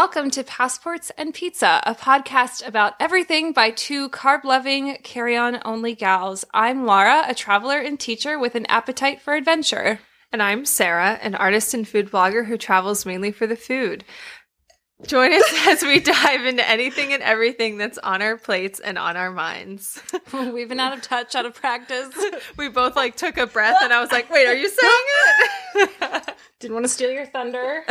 Welcome to Passports and Pizza, a podcast about everything by two carb-loving, carry-on-only gals. I'm Laura, a traveler and teacher with an appetite for adventure. And I'm Sarah, an artist and food blogger who travels mainly for the food. Join us as we dive into anything and everything that's on our plates and on our minds. We've been out of touch, out of practice. We both took a breath and I was like, wait, are you saying it? Didn't want to steal your thunder.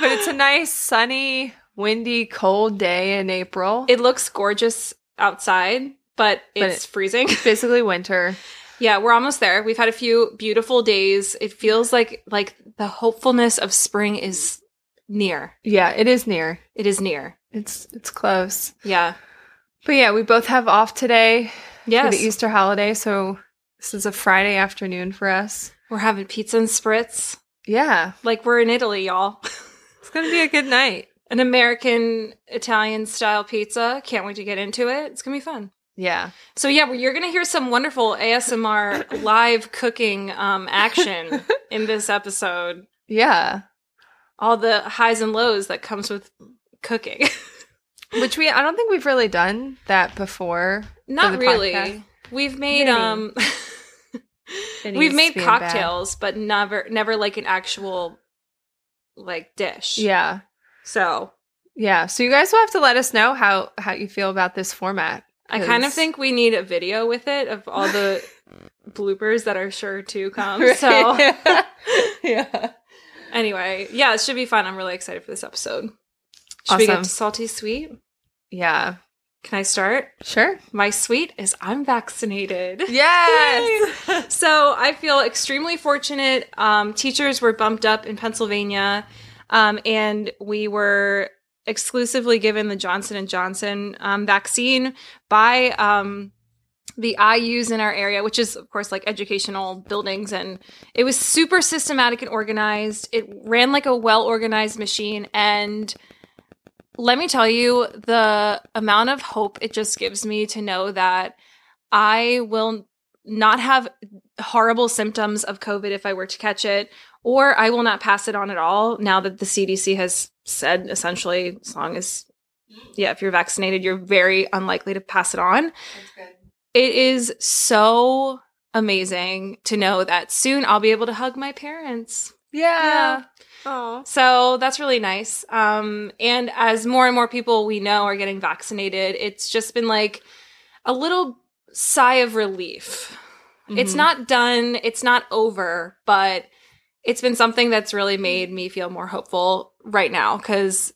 But it's a nice, sunny, windy, cold day in April. It looks gorgeous outside, but it's freezing. It's basically winter. Yeah, we're almost there. We've had a few beautiful days. It feels like the hopefulness of spring is near. Yeah, it is near. It is near. It's close. Yeah. But yeah, we both have off today for the Easter holiday, so this is a Friday afternoon for us. We're having pizza and spritz. Yeah. Like we're in Italy, y'all. It's going to be a good night. An American Italian style pizza. Can't wait to get into it. It's going to be fun. Yeah. So yeah, you're going to hear some wonderful ASMR live cooking action in this episode. Yeah. All the highs and lows that comes with cooking. Which I don't think we've really done that before. Not really. Podcast. We've made We've made cocktails, but never an actual dish. Yeah. So. Yeah. So you guys will have to let us know how you feel about this format. I kind of think we need a video with it of all the bloopers that are sure to come. Right? So. Yeah. Anyway. Yeah. It should be fun. I'm really excited for this episode. Should we get to salty sweet? Yeah. Can I start? Sure. My sweet is I'm vaccinated. Yes! So I feel extremely fortunate. Teachers were bumped up in Pennsylvania, and we were exclusively given the Johnson & Johnson vaccine by the IUs in our area, which is, of course, educational buildings. And it was super systematic and organized. It ran like a well-organized machine, and let me tell you, the amount of hope it just gives me to know that I will not have horrible symptoms of COVID if I were to catch it, or I will not pass it on at all now that the CDC has said, essentially, as long as, if you're vaccinated, you're very unlikely to pass it on. That's good. It is so amazing to know that soon I'll be able to hug my parents. Yeah. Oh. So that's really nice. And as more and more people we know are getting vaccinated, it's just been a little sigh of relief. Mm-hmm. It's not done. It's not over. But it's been something that's really made me feel more hopeful right now because,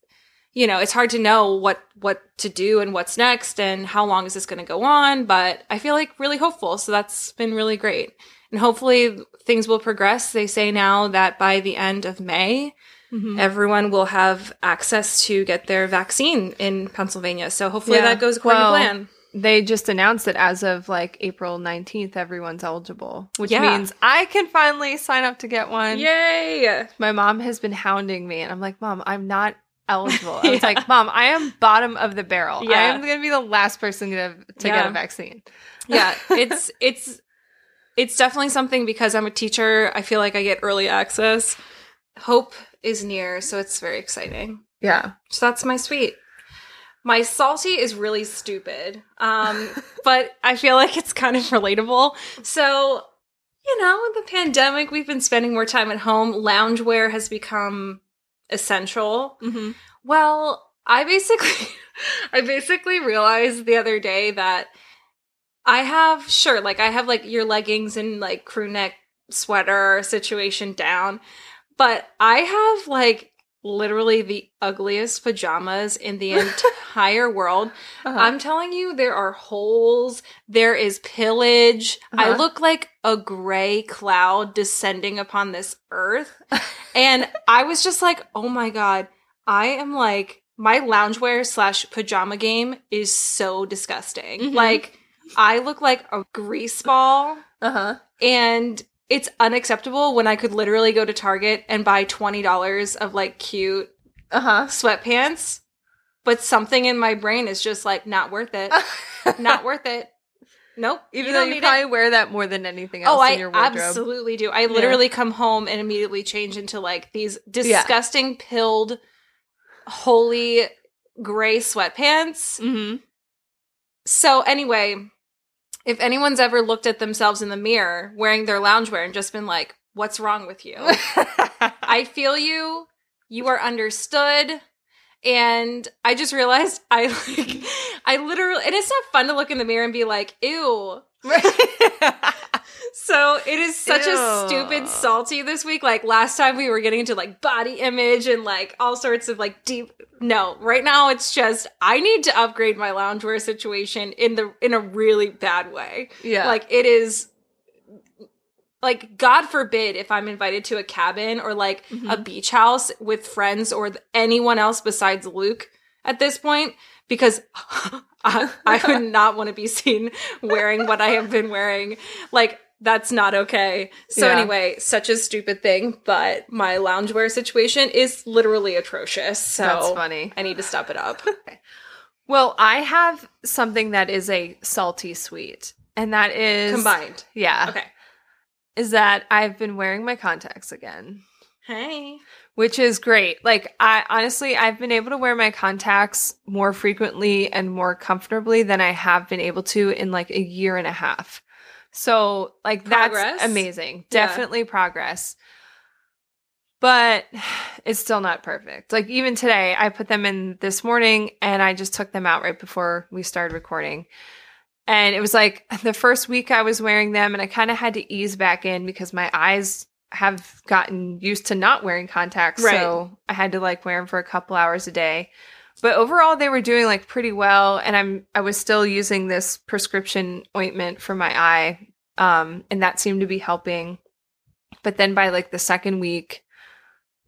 it's hard to know what to do and what's next and how long is this going to go on. But I feel really hopeful. So that's been really great. And hopefully things will progress. They say now that by the end of May, everyone will have access to get their vaccine in Pennsylvania. So hopefully that goes according to plan. They just announced that as of April 19th, everyone's eligible, which means I can finally sign up to get one. Yay! My mom has been hounding me, and I'm like, Mom, I'm not eligible. I was like, Mom, I am bottom of the barrel. Yeah. I am going to be the last person to get a vaccine. Yeah, It's definitely something because I'm a teacher. I feel I get early access. Hope is near, so it's very exciting. Yeah. So that's my sweet. My salty is really stupid, but I feel it's kind of relatable. So, in the pandemic, we've been spending more time at home. Loungewear has become essential. Mm-hmm. Well, I basically realized the other day that I have, your leggings and, crew neck sweater situation down, but I have, literally the ugliest pajamas in the entire world. Uh-huh. I'm telling you, there are holes, there is pillage. Uh-huh. I look like a gray cloud descending upon this earth. And I was just oh my God, I am, my loungewear / pajama game is so disgusting. Mm-hmm. I look like a grease ball, and it's unacceptable when I could literally go to Target and buy $20 of, cute sweatpants, but something in my brain is just, not worth it. Not worth it. Nope. Even though you probably wear that more than anything else in your wardrobe. Oh, I absolutely do. I literally come home and immediately change into, these disgusting pilled holy gray sweatpants. Mm-hmm. So anyway, if anyone's ever looked at themselves in the mirror wearing their loungewear and just been like, what's wrong with you? I feel you. You are understood. And I just realized I literally, and it's not fun to look in the mirror and be like, ew. So it is such a stupid salty this week. Like last time we were getting into like body image and like all sorts of like deep. No, right now it's just, I need to upgrade my loungewear situation in a really bad way. Yeah. Like it is like, God forbid if I'm invited to a cabin or like mm-hmm. a beach house with friends or anyone else besides Luke at this point, because I would not want to be seen wearing what I have been wearing. Like, that's not okay. So anyway, such a stupid thing, but my loungewear situation is literally atrocious. So that's funny. I need to step it up. Okay. Well, I have something that is a salty sweet, and that is... combined. Yeah. Okay. Is that I've been wearing my contacts again. Hey. Which is great. Like, I honestly, I've been able to wear my contacts more frequently and more comfortably than I have been able to in like a year and a half. So, like, progress. That's amazing. Yeah. Definitely progress. But it's still not perfect. Like, even today, I put them in this morning and I just took them out right before we started recording. And it was like the first week I was wearing them and I kind of had to ease back in because my eyes have gotten used to not wearing contacts. Right. So I had to like wear them for a couple hours a day. But overall they were doing like pretty well. And I was still using this prescription ointment for my eye. And that seemed to be helping. But then by like the second week,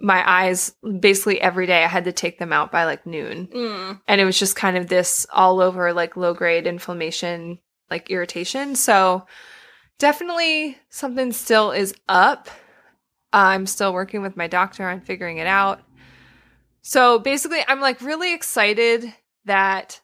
my eyes, basically every day, I had to take them out by like noon. Mm. And it was just kind of this all over like low grade inflammation, like irritation. So definitely something still is up. I'm still working with my doctor on figuring it out. So basically I'm like really excited that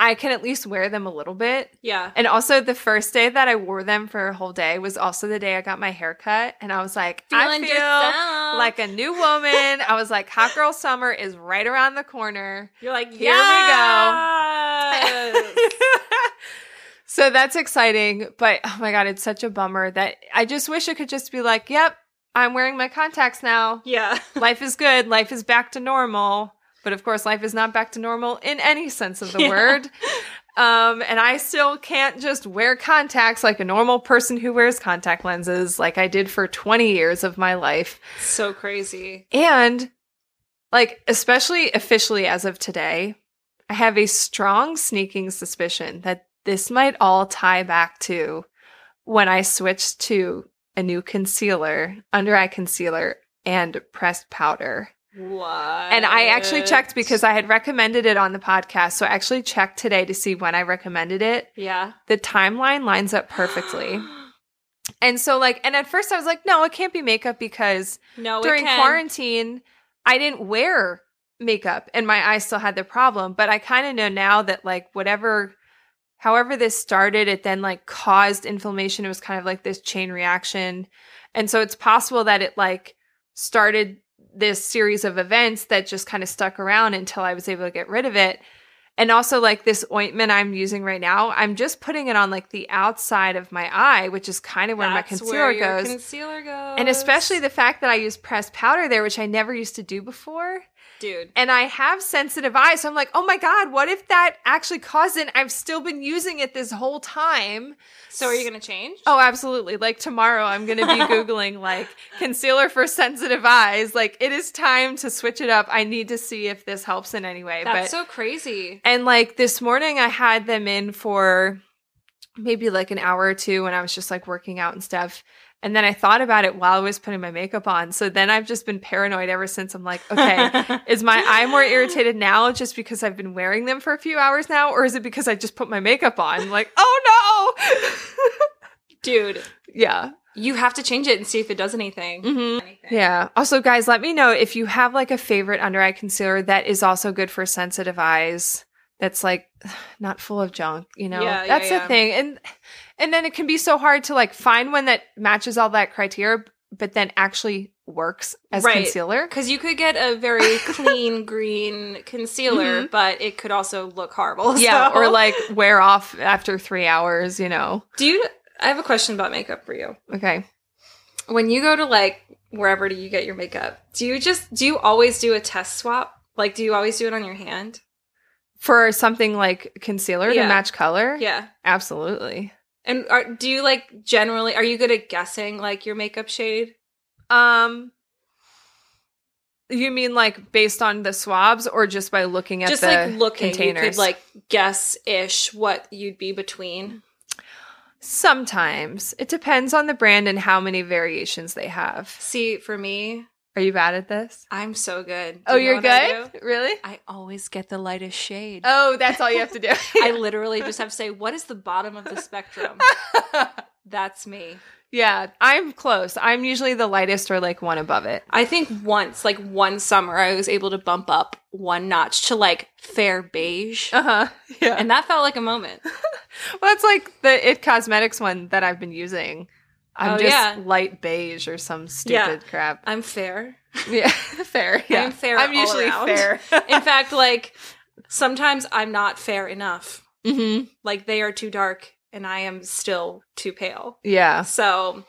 I can at least wear them a little bit. Yeah. And also the first day that I wore them for a whole day was also the day I got my hair cut. And I was like, I feel like a new woman. I was like, hot girl summer is right around the corner. You're like, here we go. So that's exciting. But oh my God, it's such a bummer that I just wish I could just be like, yep, I'm wearing my contacts now. Yeah. Life is good. Life is back to normal. But of course, life is not back to normal in any sense of the word. And I still can't just wear contacts like a normal person who wears contact lenses like I did for 20 years of my life. So crazy. And like, especially officially as of today, I have a strong sneaking suspicion that this might all tie back to when I switched to a new concealer, under eye concealer, and pressed powder. What? And I actually checked because I had recommended it on the podcast. So I actually checked today to see when I recommended it. Yeah. The timeline lines up perfectly. And so like, and at first I was like, no, it can't be makeup because during quarantine, I didn't wear makeup and my eyes still had the problem. But I kind of know now that like whatever, however this started, it then like caused inflammation. It was kind of like this chain reaction. And so it's possible that it like started this series of events that just kind of stuck around until I was able to get rid of it. And also like this ointment I'm using right now, I'm just putting it on like the outside of my eye, which is kind of where my concealer goes. That's where your concealer goes. And especially the fact that I use pressed powder there, which I never used to do before. Dude. And I have sensitive eyes. So I'm like, oh my God, what if that actually caused it? I've still been using it this whole time. So are you going to change? Oh, absolutely. Like tomorrow I'm going to be Googling like concealer for sensitive eyes. Like it is time to switch it up. I need to see if this helps in any way. That's so crazy. And like this morning I had them in for maybe like an hour or two when I was just like working out and stuff. And then I thought about it while I was putting my makeup on. So then I've just been paranoid ever since. I'm like, okay, is my eye more irritated now just because I've been wearing them for a few hours now? Or is it because I just put my makeup on? I'm like, oh no. Dude. Yeah. You have to change it and see if it does anything. Mm-hmm. Yeah. Also, guys, let me know if you have like a favorite under eye concealer that is also good for sensitive eyes. That's like not full of junk, you know? Yeah, that's the thing. And then it can be so hard to like find one that matches all that criteria, but then actually works as concealer. Because you could get a very clean green concealer, but it could also look horrible. Yeah, or like wear off after 3 hours, you know. I have a question about makeup for you. Okay. When you go to like wherever do you get your makeup, do you always do a test swap? Like, do you always do it on your hand? For something like concealer to match color? Yeah. Absolutely. And are you good at guessing, like, your makeup shade? You mean, like, based on the swabs or just by looking at containers? You could, like, guess-ish what you'd be between? Sometimes. It depends on the brand and how many variations they have. See, for me... Are you bad at this? I'm so good. Do you're good? Really? I always get the lightest shade. Oh, that's all you have to do. I literally just have to say, what is the bottom of the spectrum? That's me. Yeah, I'm close. I'm usually the lightest or like one above it. I think one summer, I was able to bump up one notch to like fair beige. Uh-huh. Yeah. And that felt like a moment. Well, it's like the IT Cosmetics one that I've been using. I'm light beige or some stupid crap. I'm fair. Yeah, fair. Yeah. I'm fair. I'm usually around. Fair. In fact, like sometimes I'm not fair enough. Mm-hmm. Like they are too dark and I am still too pale. Yeah. So,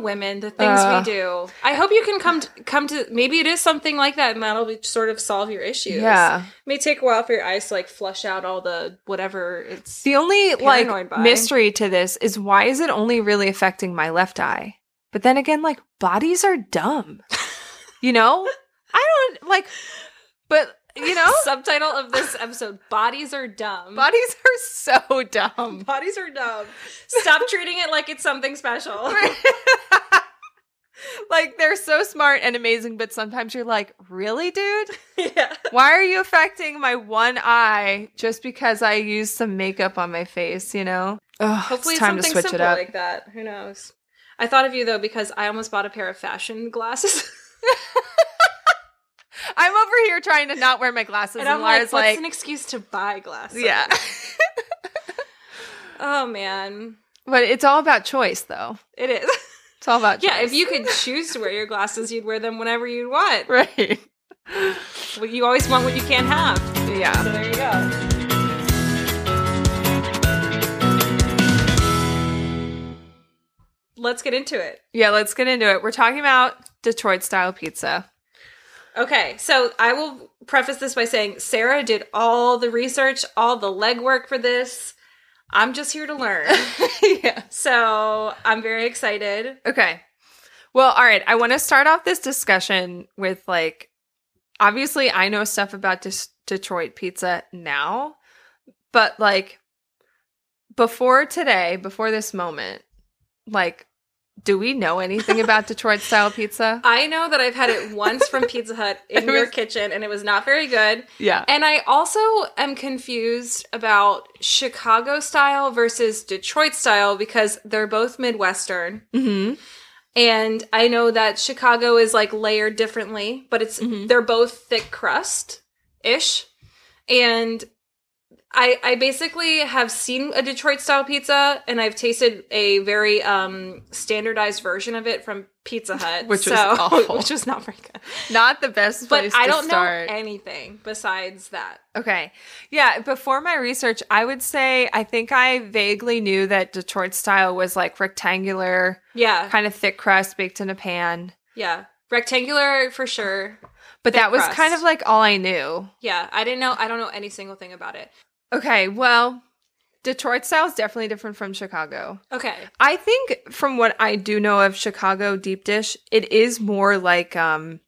women, the things we do. I hope you can come to. Maybe it is something like that, and that'll sort of solve your issues. Yeah. It may take a while for your eyes to like flush out all the whatever it's. The only like mystery to this is why is it only really affecting my left eye? But then again, like bodies are dumb, you know. I don't like, but. You know? Subtitle of this episode, Bodies Are Dumb. Bodies are so dumb. Bodies are dumb. Stop treating it like it's something special. Like, they're so smart and amazing, but sometimes you're like, really, dude? Yeah. Why are you affecting my one eye just because I used some makeup on my face, you know? Ugh, hopefully it's time to switch it up. Like that. Who knows? I thought of you, though, because I almost bought a pair of fashion glasses. I'm over here trying to not wear my glasses. And I'm Lara's like, what's an excuse to buy glasses? Yeah. Oh, man. But it's all about choice, though. It is. It's all about choice. Yeah, if you could choose to wear your glasses, you'd wear them whenever you'd want. Right. Well, you always want what you can't have. Yeah. So there you go. Let's get into it. Yeah, let's get into it. We're talking about Detroit-style pizza. Okay, so I will preface this by saying Sarah did all the research, all the legwork for this. I'm just here to learn. Yeah. So I'm very excited. Okay. Well, all right. I want to start off this discussion with like, obviously I know stuff about Detroit pizza now, but like before today, before this moment, like, do we know anything about Detroit-style pizza? I know that I've had it once from Pizza Hut in your kitchen, and it was not very good. Yeah. And I also am confused about Chicago-style versus Detroit-style because they're both Midwestern. Mm-hmm. And I know that Chicago is, like, layered differently, but it's they're both thick crust-ish. And I basically have seen a Detroit-style pizza, and I've tasted a very standardized version of it from Pizza Hut. Which is awful. Which is not very good. Not the best place to start. But I don't know anything besides that. Okay. Yeah, before my research, I would say I think I vaguely knew that Detroit-style was like rectangular, kind of thick crust baked in a pan. Yeah. Rectangular for sure. But that was kind of like all I knew. Yeah. I don't know any single thing about it. Okay, well, Detroit style is definitely different from Chicago. Okay. I think from what I do know of Chicago deep dish, it is more like an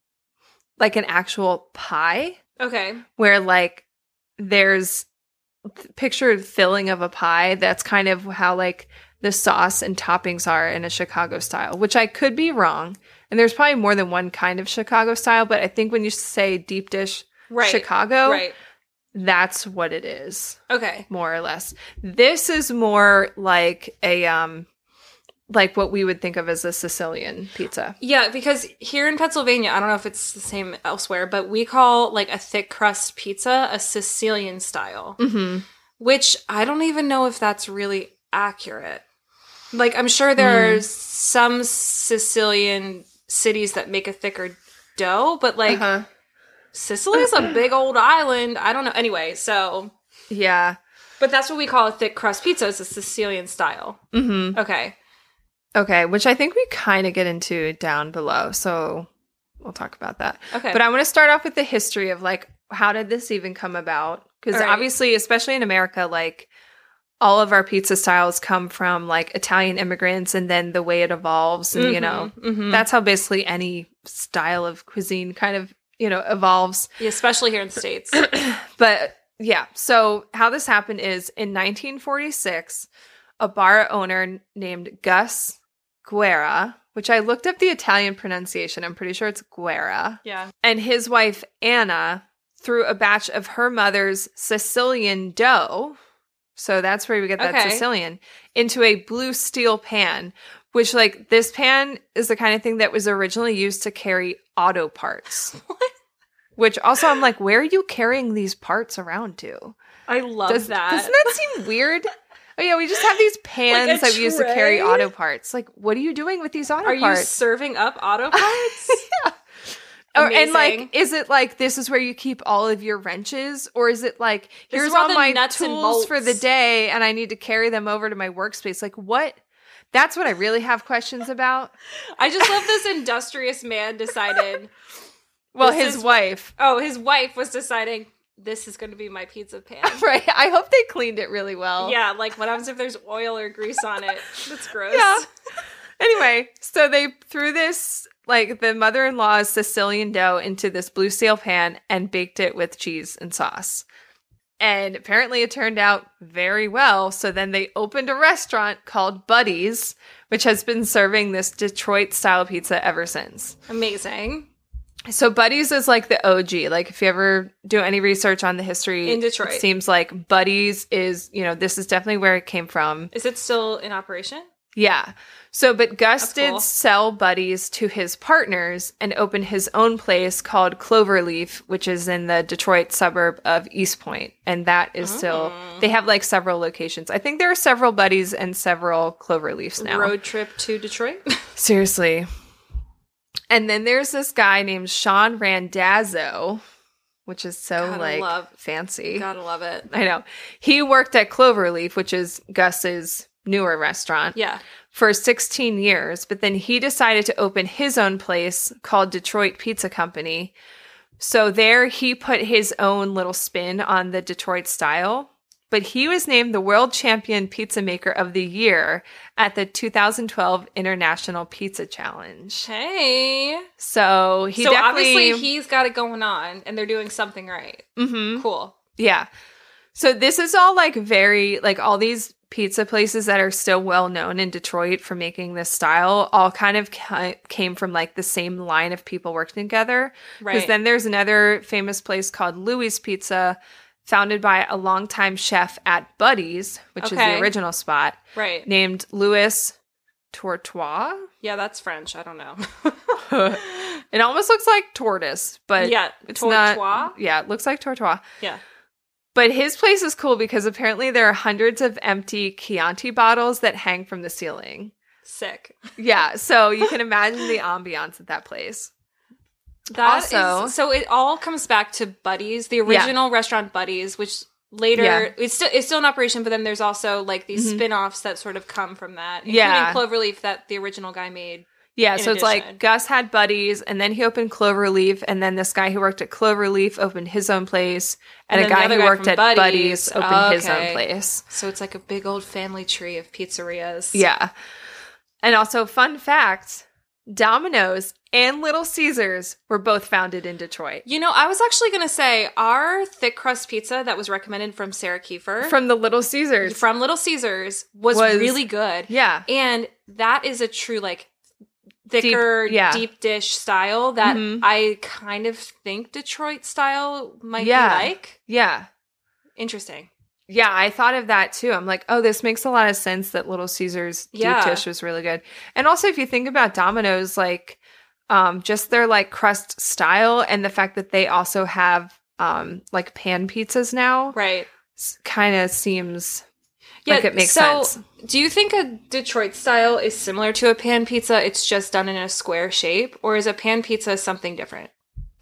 actual pie. Okay. Where like there's picture filling of a pie. That's kind of how like the sauce and toppings are in a Chicago style, which I could be wrong. And there's probably more than one kind of Chicago style, but I think when you say deep dish Chicago, that's what it is. Okay. More or less. This is more like a, like what we would think of as a Sicilian pizza. Yeah, because here in Pennsylvania, I don't know if it's the same elsewhere, but we call like a thick crust pizza a Sicilian style, which I don't even know if that's really accurate. Like, I'm sure there are some Sicilian cities that make a thicker dough, but, like, Sicily is a big old island. I don't know. Anyway, so. Yeah. But that's what we call a thick crust pizza. It's a Sicilian style. Mm-hmm. Okay. Okay, which I think we kind of get into down below, so we'll talk about that. Okay. But I want to start off with the history of, like, how did this even come about? Because obviously, especially in America, like, all of our pizza styles come from, like, Italian immigrants and then the way it evolves. And, you know, that's how basically any style of cuisine kind of, you know, evolves. Yeah, especially here in the States. But, yeah, so how this happened is in 1946, a bar owner named Gus Guerra, which I looked up the Italian pronunciation. I'm pretty sure it's Guerra. Yeah. And his wife, Anna, threw a batch of her mother's Sicilian dough, so that's where we get that Sicilian, into a blue steel pan, which, like, this pan is the kind of thing that was originally used to carry auto parts. What? Which also, I'm like, where are you carrying these parts around to? I love that. Doesn't that seem weird? Oh, yeah, we just have these pans that we use to carry auto parts. Like, what are you doing with these auto parts? Are you serving up auto parts? Yeah. Oh, and, like, is it, like, this is where you keep all of your wrenches? Or is it, like, here's all my tools for the day, and I need to carry them over to my workspace? Like, what? That's what I really have questions about. I just love this industrious man decided. Well, his wife. Oh, his wife was deciding, this is going to be my pizza pan. Right. I hope they cleaned it really well. Yeah. Like, what happens if there's oil or grease on it? That's gross. Yeah. Anyway, so they threw this, like, the mother-in-law's Sicilian dough into this blue steel pan and baked it with cheese and sauce. And apparently it turned out very well. So then they opened a restaurant called Buddy's, which has been serving this Detroit-style pizza ever since. Amazing. So Buddy's is, like, the OG. Like, if you ever do any research on the history in Detroit, it seems like Buddy's is, you know, this is definitely where it came from. Is it still in operation? Yeah. So, but Gus did sell Buddy's to his partners and open his own place called Cloverleaf, which is in the Detroit suburb of East Point. And that is still, they have, like, several locations. I think there are several Buddy's and several Cloverleafs now. Road trip to Detroit? Seriously. And then there's this guy named Sean Randazzo, which is so, gotta like, love. Fancy. Gotta love it. I know. He worked at Cloverleaf, which is Gus's newer restaurant, for 16 years. But then he decided to open his own place called Detroit Pizza Company. So there he put his own little spin on the Detroit style. But he was named the World Champion Pizza Maker of the Year at the 2012 International Pizza Challenge. Hey. So obviously he's got it going on and they're doing something right. Mm-hmm. Cool. Yeah. So this is all, like, very, like, all these pizza places that are still well known in Detroit for making this style all kind of came from, like, the same line of people working together. Right. Because then there's another famous place called Louis Pizza, founded by a longtime chef at Buddy's, which is the original spot, right? Named Louis Tourtois. Yeah, that's French. I don't know. It almost looks like tortoise, but yeah, it's Tourtois. Not. Yeah, it looks like Tourtois. Yeah. But his place is cool because apparently there are hundreds of empty Chianti bottles that hang from the ceiling. Sick. Yeah, so you can imagine the ambiance at that place. That also, so it all comes back to Buddy's, the original restaurant Buddy's, which later it's still in operation, but then there's also, like, these spin-offs that sort of come from that, including Cloverleaf that the original guy made. Yeah, so it's like Gus had Buddy's, and then he opened Cloverleaf, and then this guy who worked at Cloverleaf opened his own place, and a guy who worked at Buddy's opened his own place. So it's like a big old family tree of pizzerias. Yeah. And also, fun fact, Domino's and Little Caesars were both founded in Detroit. You know, I was actually going to say, our thick crust pizza that was recommended from Sarah Kiefer, From Little Caesars was really good. Yeah. And that is a true, like, thicker, deep dish style that I kind of think Detroit style might be like. Yeah. Interesting. Yeah, I thought of that too. I'm like, oh, this makes a lot of sense that Little Caesars deep dish was really good. And also, if you think about Domino's, like, just their, like, crust style and the fact that they also have, like, pan pizzas now. Right. Kind of seems Yeah, like it makes sense. Do you think a Detroit style is similar to a pan pizza? It's just done in a square shape, or is a pan pizza something different?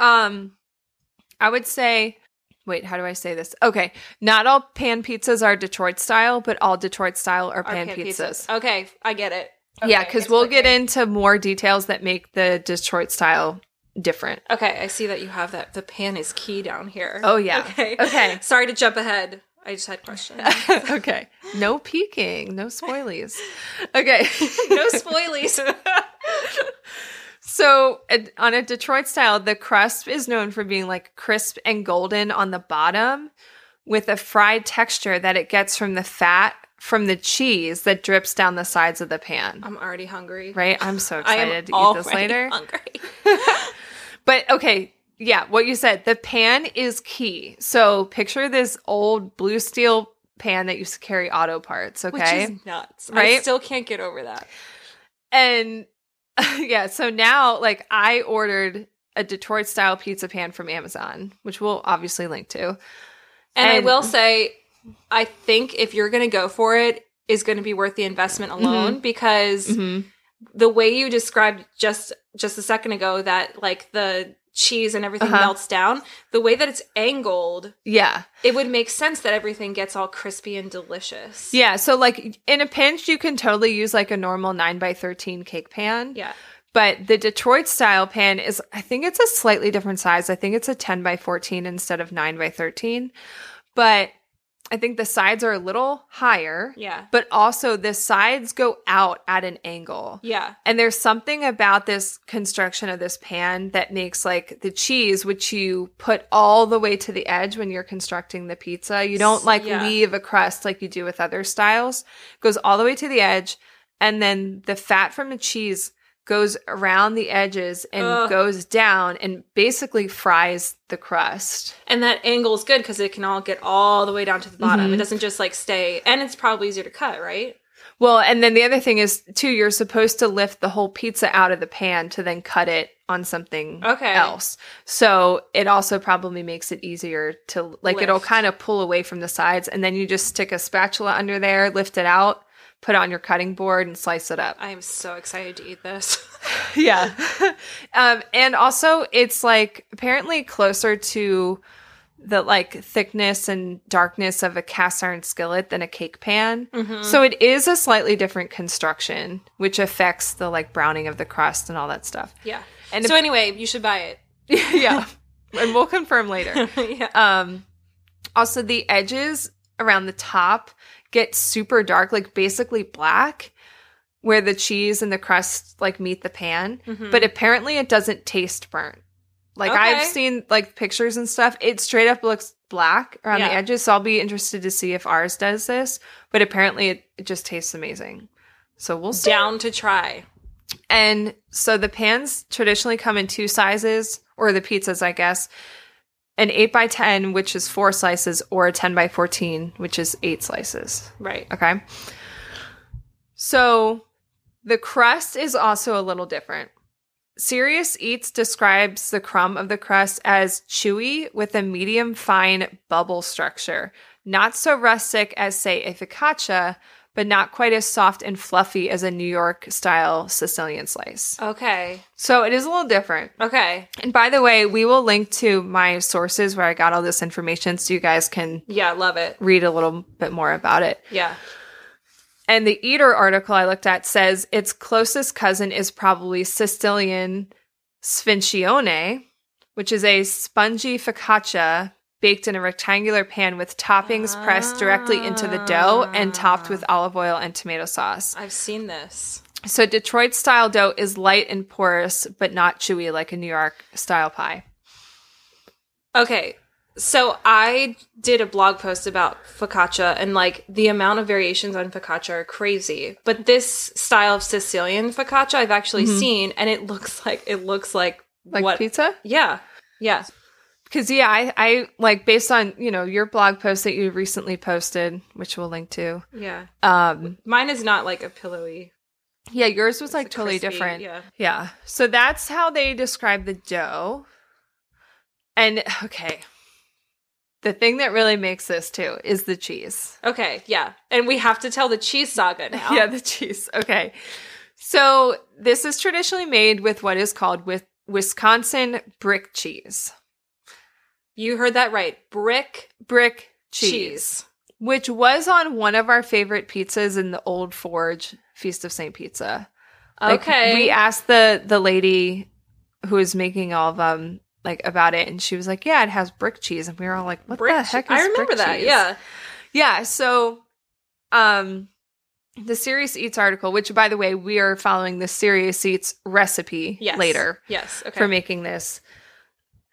I would say, wait, how do I say this? Okay, not all pan pizzas are Detroit style, but all Detroit style are pan pizzas. Okay, I get it. Okay, yeah, because we'll get into more details that make the Detroit style different. Okay, I see that you have that. The pan is key down here. Oh, yeah. Okay. Sorry to jump ahead. I just had questions. Okay. No peeking. No spoilies. Okay. No spoilies. So on a Detroit style, the crust is known for being like crisp and golden on the bottom with a fried texture that it gets from the fat from the cheese that drips down the sides of the pan. I'm already hungry. Right? I'm so excited to eat this later. I'm hungry. But okay, yeah, what you said, the pan is key. So picture this old blue steel pan that used to carry auto parts, okay? Which is nuts. Right? I still can't get over that. And yeah, so now, like, I ordered a Detroit-style pizza pan from Amazon, which we'll obviously link to. And I will say, I think if you're going to go for it, is going to be worth the investment alone, because the way you described just a second ago that, like, the cheese and everything melts down, the way that it's angled, yeah, it would make sense that everything gets all crispy and delicious. Yeah, so like in a pinch you can totally use like a normal 9x13 cake pan. Yeah, but the Detroit style pan is, I think it's a slightly different size. I think it's a 10x14 instead of 9x13, but I think the sides are a little higher. Yeah. But also the sides go out at an angle. Yeah. And there's something about this construction of this pan that makes like the cheese, which you put all the way to the edge when you're constructing the pizza. You don't like leave a crust like you do with other styles. It goes all the way to the edge. And then the fat from the cheese goes around the edges and goes down and basically fries the crust. And that angle's good because it can all get all the way down to the bottom. It doesn't just like stay, and it's probably easier to cut, right? Well, and then the other thing is too, you're supposed to lift the whole pizza out of the pan to then cut it on something else. So it also probably makes it easier to like lift. It'll kind of pull away from the sides, and then you just stick a spatula under there, lift it out, put it on your cutting board, and slice it up. I am so excited to eat this. Yeah. And also, it's, like, apparently closer to the, like, thickness and darkness of a cast iron skillet than a cake pan. So it is a slightly different construction, which affects the, like, browning of the crust and all that stuff. Yeah. And so anyway, you should buy it. Yeah. And we'll confirm later. Yeah. Also, the edges around the top get super dark, like basically black, where the cheese and the crust like meet the pan. But apparently it doesn't taste burnt. Like I've seen like pictures and stuff. It straight up looks black around the edges. So I'll be interested to see if ours does this. But apparently it just tastes amazing. So we'll see. Down to try. And so the pans traditionally come in two sizes, or the pizzas, I guess. An 8x10, which is 4 slices, or a 10x14, which is 8 slices. Right. Okay. So the crust is also a little different. Serious Eats describes the crumb of the crust as chewy with a medium fine bubble structure. Not so rustic as, say, a focaccia, but not quite as soft and fluffy as a New York-style Sicilian slice. Okay. So it is a little different. Okay. And by the way, we will link to my sources where I got all this information so you guys can love it. Read a little bit more about it. Yeah. And the Eater article I looked at says its closest cousin is probably Sicilian sfincione, which is a spongy focaccia baked in a rectangular pan with toppings pressed directly into the dough and topped with olive oil and tomato sauce. I've seen this. So Detroit-style dough is light and porous, but not chewy like a New York-style pie. Okay, so I did a blog post about focaccia, and, like, the amount of variations on focaccia are crazy. But this style of Sicilian focaccia I've actually seen, and it looks like... Like what, pizza? Yeah, yeah. Because, yeah, I like, based on, you know, your blog post that you recently posted, which we'll link to. Yeah. Mine is not, like, a pillowy. Yeah, yours was, like, totally crispy, different. Yeah. Yeah. So that's how they describe the dough. And, okay, The thing that really makes this, too, is the cheese. Okay, yeah. And we have to tell the cheese saga now. Yeah, the cheese. Okay. So this is traditionally made with what is called Wisconsin brick cheese. You heard that right. Brick cheese. Which was on one of our favorite pizzas in the Old Forge Feast of St. Pizza. Like, okay. We asked the lady who was making all of them, like, about it, and she was like, yeah, it has brick cheese. And we were all like, what the heck is brick cheese? I remember that, yeah. Yeah, so the Serious Eats article, which, by the way, we are following the Serious Eats recipe later. Yes, okay. For making this.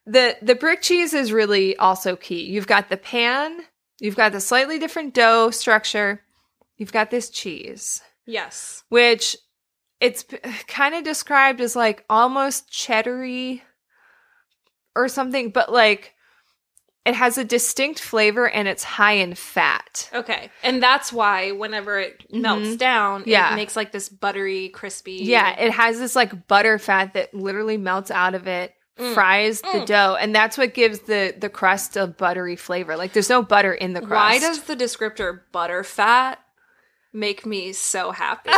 The brick cheese is really also key. You've got the pan, you've got the slightly different dough structure, you've got this cheese. Yes. Which, it's kind of described as, like, almost cheddar-y or something, but, like, it has a distinct flavor and it's high in fat. Okay. And that's why whenever it melts down, it makes, like, this buttery, crispy. Yeah. It has this, like, butter fat that literally melts out of it, fries the dough, and that's what gives the crust a buttery flavor. Like, there's no butter in the crust. Why does the descriptor butter fat make me so happy?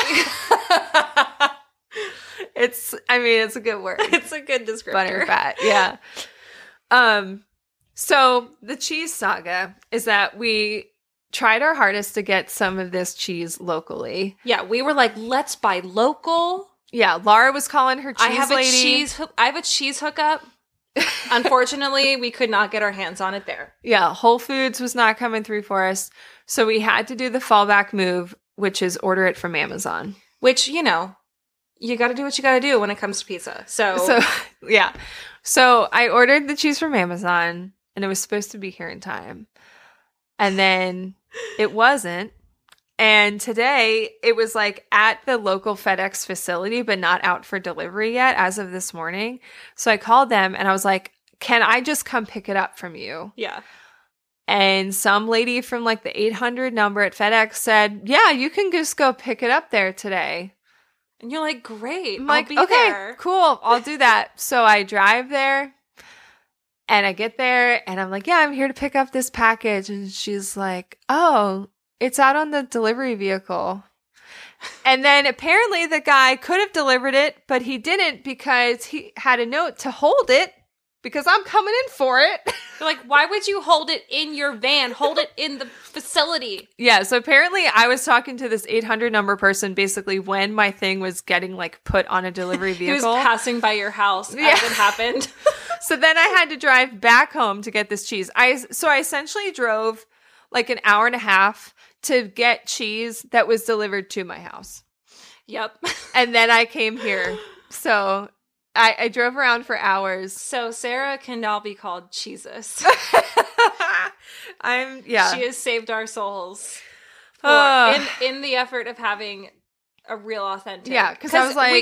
It's a good word. It's a good descriptor. Butterfat, yeah. So the cheese saga is that we tried our hardest to get some of this cheese locally. Yeah, we were like, let's buy local. Yeah, Laura was calling her cheese lady. I have a cheese hookup. Unfortunately, we could not get our hands on it there. Yeah, Whole Foods was not coming through for us. So we had to do the fallback move, which is order it from Amazon. Which, you know, you got to do what you got to do when it comes to pizza. So yeah. So I ordered the cheese from Amazon, and it was supposed to be here in time. And then it wasn't. And today it was like at the local FedEx facility, but not out for delivery yet as of this morning. So I called them and I was like, can I just come pick it up from you? Yeah. And some lady from like the 800 number at FedEx said, yeah, you can just go pick it up there today. And you're like, great. I'm like, okay, cool. I'll do that. So I drive there and I get there and I'm like, yeah, I'm here to pick up this package. And she's like, oh, it's out on the delivery vehicle. And then apparently the guy could have delivered it, but he didn't because he had a note to hold it because I'm coming in for it. You're like, why would you hold it in your van? Hold it in the facility. Yeah, so apparently I was talking to this 800 number person basically when my thing was getting, like, put on a delivery vehicle. He was passing by your house as it happened. So then I had to drive back home to get this cheese. So I essentially drove, like, an hour and a half to get cheese that was delivered to my house. Yep. And then I came here. So I drove around for hours. So Sarah can now be called Cheesus. She has saved our souls. In the effort of having a real authentic. Yeah, because I was like, we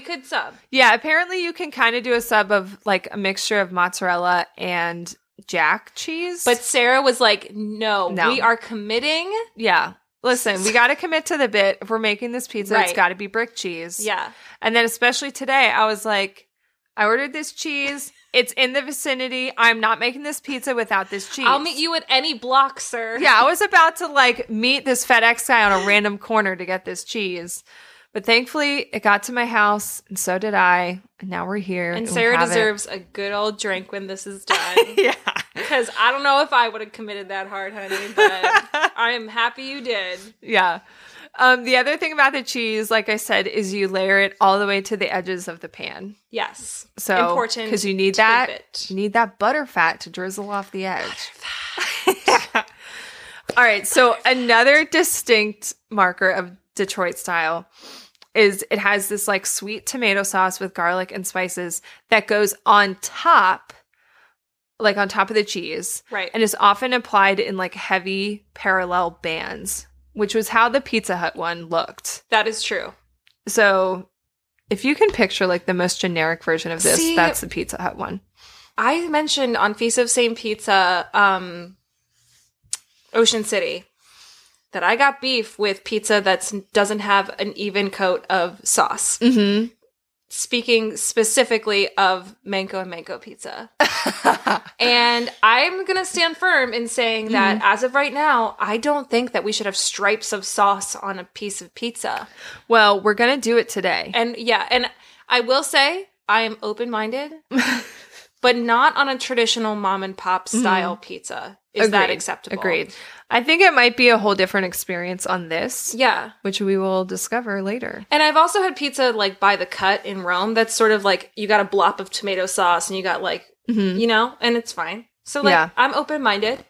could sub. Yeah, apparently you can kind of do a sub of like a mixture of mozzarella and Jack cheese. But Sarah was like, no. We are committing. Yeah. Listen, we got to commit to the bit. If we're making this pizza, right. It's got to be brick cheese. Yeah. And then especially today, I was like, I ordered this cheese. It's in the vicinity. I'm not making this pizza without this cheese. I'll meet you at any block, sir. Yeah. I was about to like meet this FedEx guy on a random corner to get this cheese. But thankfully, it got to my house, and so did I. And now we're here. And Sarah deserves a good old drink when this is done. Yeah. Because I don't know if I would have committed that hard, honey, but I am happy you did. Yeah. The other thing about the cheese, like I said, is you layer it all the way to the edges of the pan. Yes. So, important. Because you need that. You need that butter fat to drizzle off the edge. Butter fat. Yeah. All right. So another distinct marker of Detroit style is it has this like sweet tomato sauce with garlic and spices that goes on top, like on top of the cheese. Right. And is often applied in like heavy parallel bands, which was how the Pizza Hut one looked. That is true. So if you can picture like the most generic version of this, that's the Pizza Hut one. I mentioned on Feast of St. Pizza, Ocean City, that I got beef with pizza that doesn't have an even coat of sauce. Mm-hmm. speaking specifically of Manco and Manco Pizza. And I'm going to stand firm in saying that as of right now, I don't think that we should have stripes of sauce on a piece of pizza. Well, we're going to do it today. And yeah, and I will say I am open-minded, but not on a traditional mom and pop style pizza. Is Agreed. That acceptable? Agreed. I think it might be a whole different experience on this. Yeah. Which we will discover later. And I've also had pizza like by the cut in Rome. That's sort of like you got a blob of tomato sauce and you got like, you know, and it's fine. So like I'm open-minded,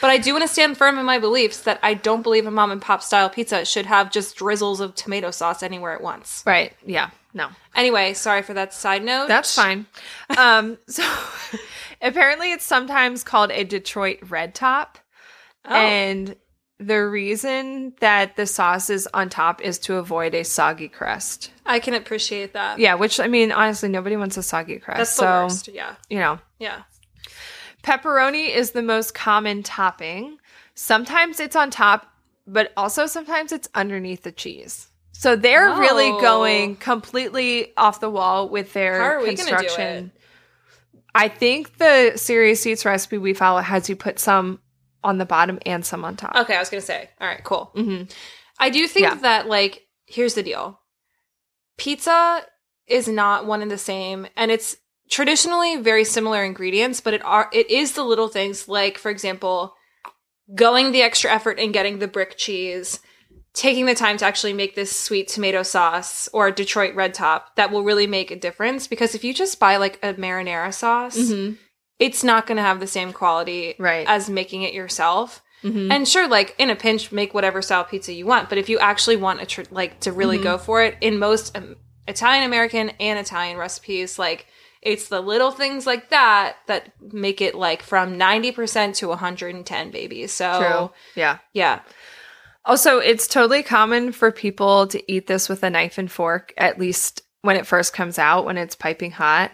but I do want to stand firm in my beliefs that I don't believe a mom and pop style pizza should have just drizzles of tomato sauce anywhere at once. Right. Yeah. No. Anyway, sorry for that side note. That's fine. So apparently it's sometimes called a Detroit red top. Oh. And the reason that the sauce is on top is to avoid a soggy crust. I can appreciate that. Yeah, which, I mean, honestly, nobody wants a soggy crust. That's the worst, yeah. You know. Yeah. Pepperoni is the most common topping. Sometimes it's on top, but also sometimes it's underneath the cheese. So they're really going completely off the wall with their construction. How are we gonna do it? I think the Serious Eats recipe we follow has you put some on the bottom and some on top. Okay, I was going to say. All right, cool. I do think that, like, here's the deal. Pizza is not one and the same, and it's traditionally very similar ingredients, but it is the little things, like, for example, going the extra effort and getting the brick cheese, taking the time to actually make this sweet tomato sauce or Detroit red top that will really make a difference. Because if you just buy, like, a marinara sauce... It's not going to have the same quality as making it yourself. And sure, like, in a pinch, make whatever style pizza you want. But if you actually want to really go for it, in most Italian-American and Italian recipes, like, it's the little things like that that make it, like, from 90% to 110, baby. So, true. Yeah. Yeah. Also, it's totally common for people to eat this with a knife and fork, at least when it first comes out, when it's piping hot,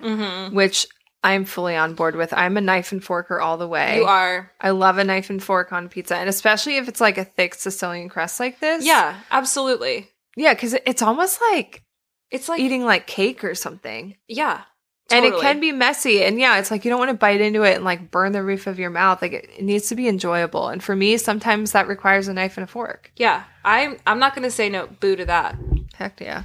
which... I'm fully on board with. I'm a knife and forker all the way. You are. I love a knife and fork on pizza, and especially if it's like a thick Sicilian crust like this. Yeah, absolutely. Yeah, because it's almost like it's like eating like cake or something. Yeah, totally. And it can be messy, and yeah, it's like you don't want to bite into it and like burn the roof of your mouth. Like it needs to be enjoyable, and for me, sometimes that requires a knife and a fork. Yeah, I'm not going to say no boo to that. Heck yeah.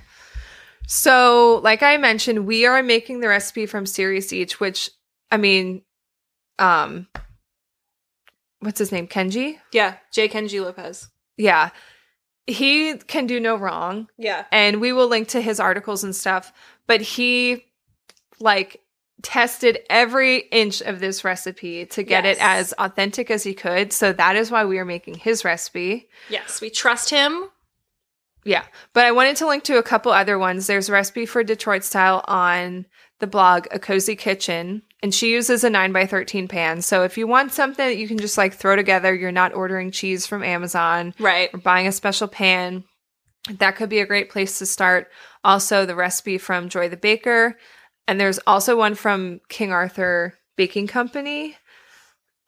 So, like I mentioned, we are making the recipe from Serious Eats, which, I mean, what's his name? Kenji? Yeah, J. Kenji Lopez. Yeah. He can do no wrong. Yeah. And we will link to his articles and stuff. But he, like, tested every inch of this recipe to get it as authentic as he could. So that is why we are making his recipe. Yes, we trust him. Yeah, but I wanted to link to a couple other ones. There's a recipe for Detroit style on the blog, A Cozy Kitchen, and she uses a 9x13 pan. So if you want something that you can just like throw together, you're not ordering cheese from Amazon, right? Or buying a special pan, that could be a great place to start. Also, the recipe from Joy the Baker, and there's also one from King Arthur Baking Company.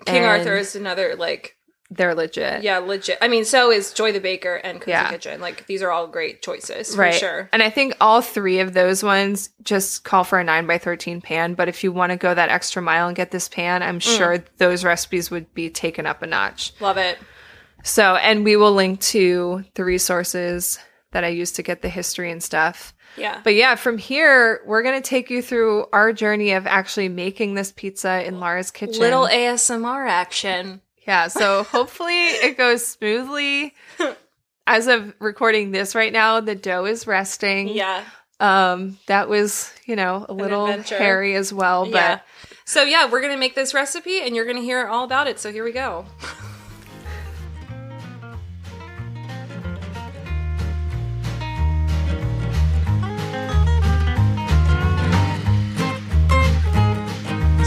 King Arthur is another like... They're legit. Yeah, legit. I mean, so is Joy the Baker and Cozy Kitchen. Like, these are all great choices, for sure. And I think all three of those ones just call for a 9x13 pan. But if you want to go that extra mile and get this pan, I'm sure those recipes would be taken up a notch. Love it. So, and we will link to the resources that I used to get the history and stuff. Yeah. But yeah, from here, we're going to take you through our journey of actually making this pizza in Lara's kitchen. Little ASMR action. Yeah, so hopefully it goes smoothly. As of recording this right now, the dough is resting. Yeah. That was, you know, a little hairy as well. But yeah. So yeah, we're going to make this recipe and you're going to hear all about it. So here we go.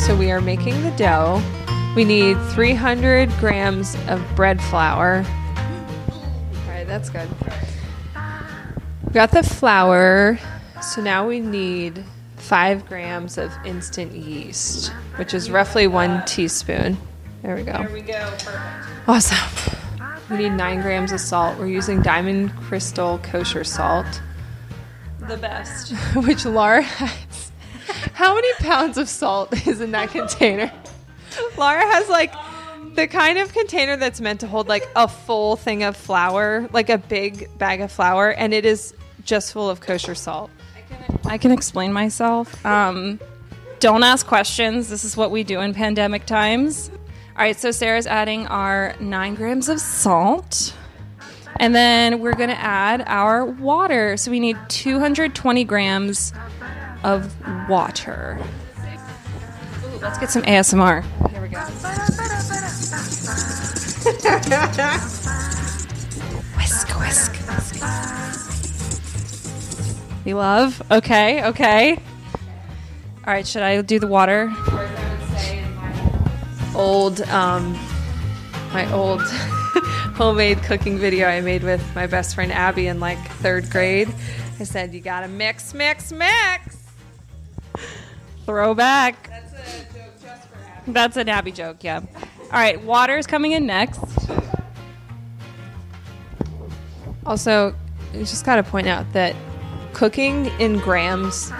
So we are making the dough. We need 300 grams of bread flour. All right, that's good. We got the flour. So now we need 5 grams of instant yeast, which is roughly 1 teaspoon. There we go. There we go. Perfect. Awesome. We need 9 grams of salt. We're using Diamond Crystal kosher salt. the best. Which Laura has. How many pounds of salt is in that container? Laura has like the kind of container that's meant to hold like a full thing of flour, like a big bag of flour, and it is just full of kosher salt. I can explain myself. Don't ask questions. This is what we do in pandemic times. All right, so Sarah's adding our 9 grams of salt. And then we're going to add our water. So we need 220 grams of water. Ooh, let's get some ASMR. Here we go. Whisk, whisk, whisk. We love. Okay, okay. All right, should I do the water? My old homemade cooking video I made with my best friend Abby in like 3rd grade. I said, you gotta mix, mix, mix. Throwback. That's a joke just for Abby. That's an Abby joke, yeah. All right, water is coming in next. Also, I just gotta point out that cooking in grams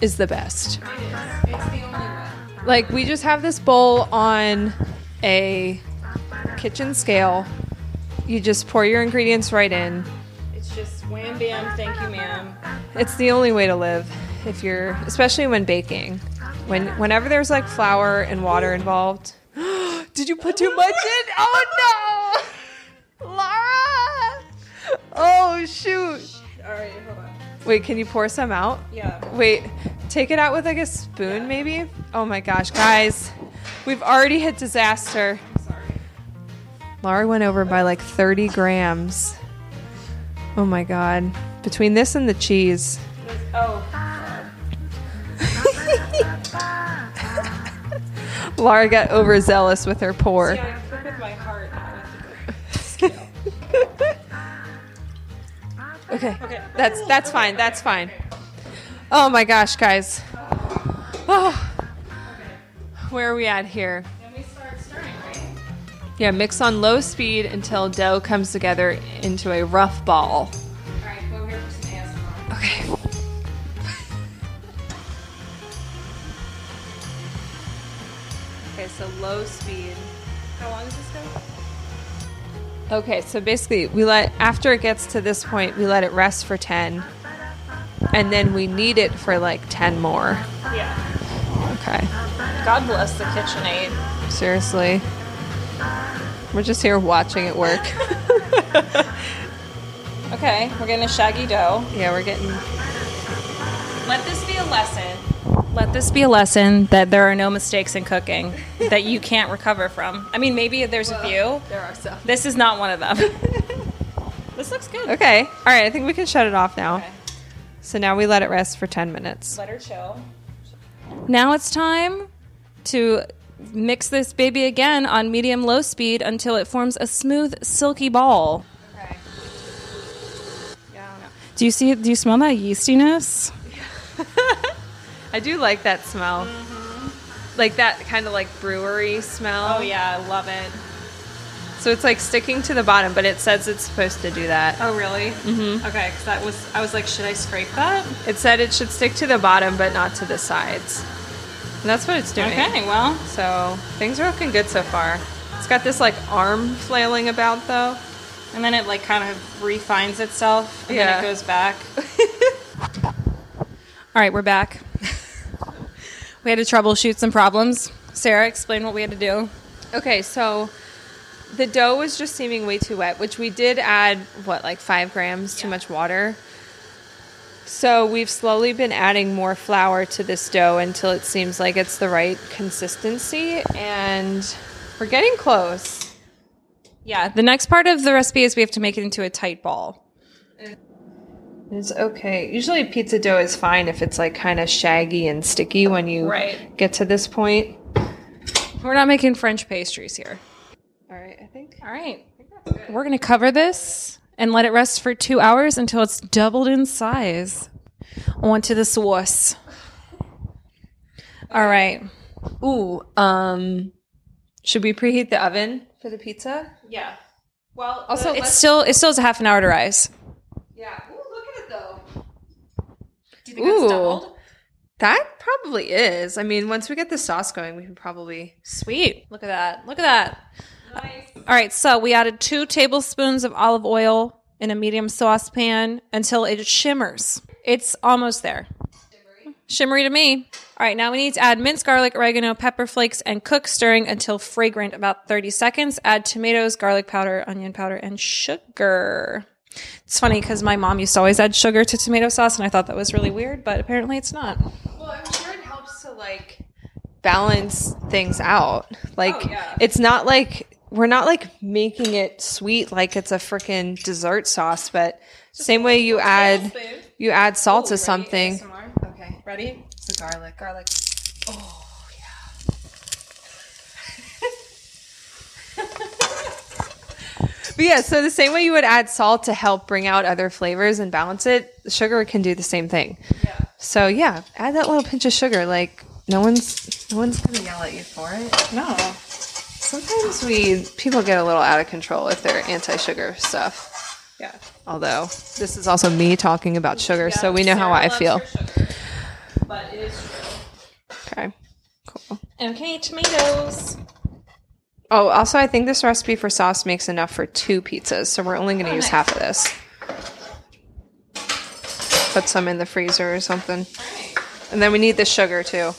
is the best. It is. It's the only way. Like, we just have this bowl on a kitchen scale. You just pour your ingredients right in. It's just wham, bam, thank you, ma'am. It's the only way to live if you're, especially when baking. Whenever there's, like, flour and water involved. Did you put too much in? Oh, no! Laura! Oh, shoot. All right, hold on. Wait, can you pour some out? Yeah. Wait. Take it out with like a spoon, yeah. Maybe? Oh my gosh, guys. We've already hit disaster. I'm sorry. Laura went over by like 30 grams. Oh my God. Between this and the cheese. Oh, God. Laura got overzealous with her pour. See, I cook with my heart. Okay. That's fine. That's fine. Oh my gosh, guys. Oh. Where are we at here? Then we start stirring, right? Yeah, mix on low speed until dough comes together into a rough ball. All right, go here for some ASMR. Okay, so low speed. How long does this go? Okay, so basically after it gets to this point, we let it rest for 10. And then we need it for like 10 more. Yeah. Okay. God bless the KitchenAid. Seriously. We're just here watching it work. Okay, we're getting a shaggy dough. Yeah, we're getting... Let this be a lesson. Let this be a lesson that there are no mistakes in cooking that you can't recover from. I mean, maybe there's a few. There are some. This is not one of them. This looks good. Okay. All right, I think we can shut it off now. Okay. So now we let it rest for 10 minutes. Let her chill. Now it's time to mix this baby again on medium-low speed until it forms a smooth, silky ball. Okay. Yeah. Do you smell that yeastiness? Yeah. I do like that smell. Mm-hmm. Like that kind of like brewery smell. Oh, yeah. I love it. So it's like sticking to the bottom, but it says it's supposed to do that. Oh, really? Mm-hmm. Okay, because I was like, should I scrape that? It said it should stick to the bottom, but not to the sides. And that's what it's doing. Okay, well. So things are looking good so far. It's got this like arm flailing about though. And then it like kind of refines itself, and then it goes back. All right, we're back. We had to troubleshoot some problems. Sarah, explain what we had to do. Okay, so... The dough was just seeming way too wet, which we did add, like 5 grams too much water. So we've slowly been adding more flour to this dough until it seems like it's the right consistency, and we're getting close. Yeah, the next part of the recipe is we have to make it into a tight ball. It's okay. Usually pizza dough is fine if it's like kind of shaggy and sticky when you get to this point. We're not making French pastries here. All right. I think that's good. We're going to cover this and let it rest for 2 hours until it's doubled in size. Onto the sauce. All right. Ooh, should we preheat the oven for the pizza? Yeah. Well, also it still has a half an hour to rise. Yeah. Ooh, look at it though. Do you think that's doubled? That probably is. I mean, once we get the sauce going, we can probably... Sweet. Look at that. Look at that. Nice. All right, so we added 2 tablespoons of olive oil in a medium saucepan until it shimmers. It's almost there. Shimmery. Shimmery to me. All right, now we need to add minced garlic, oregano, pepper flakes, and cook, stirring until fragrant, about 30 seconds. Add tomatoes, garlic powder, onion powder, and sugar. It's funny because my mom used to always add sugar to tomato sauce, and I thought that was really weird, but apparently it's not. Well, I'm sure it helps to, like, balance things out. Like, oh, yeah. It's not like, we're not, like, making it sweet like it's a freaking dessert sauce, but just same way you add salt to something. ASMR. Okay, ready? It's the garlic. Garlic. Oh, yeah. But yeah, so the same way you would add salt to help bring out other flavors and balance it, sugar can do the same thing. Yeah. So yeah, add that little pinch of sugar. Like no one's gonna yell at you for it. No. Sometimes people get a little out of control if they're anti-sugar stuff. Yeah. Although this is also me talking about sugar, yeah, so we know Sarah how I feel. Sugar, but it is true. Okay. Cool. Okay, tomatoes. Oh, also, I think this recipe for sauce makes enough for 2 pizzas, so we're only going to use half of this. Put some in the freezer or something. Right. And then we need the sugar, too.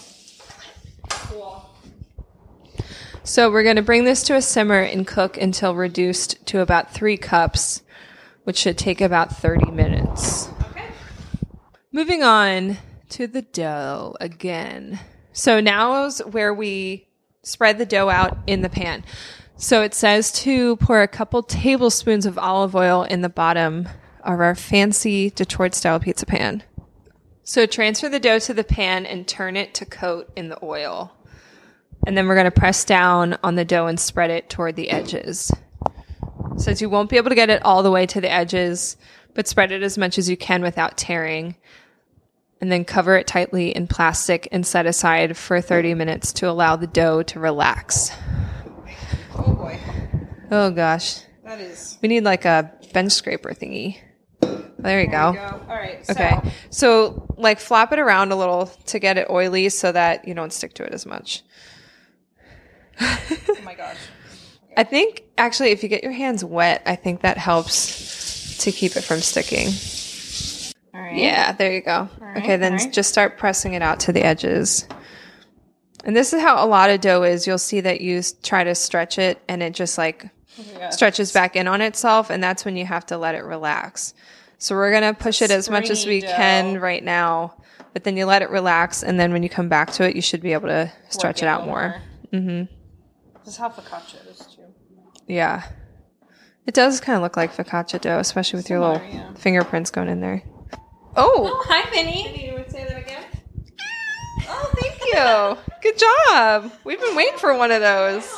Cool. So we're going to bring this to a simmer and cook until reduced to about 3 cups, which should take about 30 minutes. Okay. Moving on to the dough again. So now is where we... spread the dough out in the pan. So it says to pour a couple tablespoons of olive oil in the bottom of our fancy Detroit-style pizza pan. So transfer the dough to the pan and turn it to coat in the oil. And then we're going to press down on the dough and spread it toward the edges. Since you won't be able to get it all the way to the edges, but spread it as much as you can without tearing. And then cover it tightly in plastic and set aside for 30 minutes to allow the dough to relax. Oh, boy. Oh, gosh. That is... We need, like, a bench scraper thingy. There you go. All right. Okay. So, like, flop it around a little to get it oily so that you don't stick to it as much. Oh, my gosh. Okay. I think, actually, if you get your hands wet, I think that helps to keep it from sticking. All right. Yeah, there you go. Right, okay, then right. Just start pressing it out to the edges. And this is how a lot of dough is. You'll see that you try to stretch it, and it just, like, stretches back in on itself, and that's when you have to let it relax. So we're going to push it as much as we can right now, but then you let it relax, and then when you come back to it, you should be able to stretch it out more. Mm-hmm. This is how focaccia is, too. Yeah. It does kind of look like focaccia dough, especially with your little fingerprints going in there. Oh, hi, Vinny. Vinny, you would say that again? Oh, thank you. Good job. We've been waiting for one of those.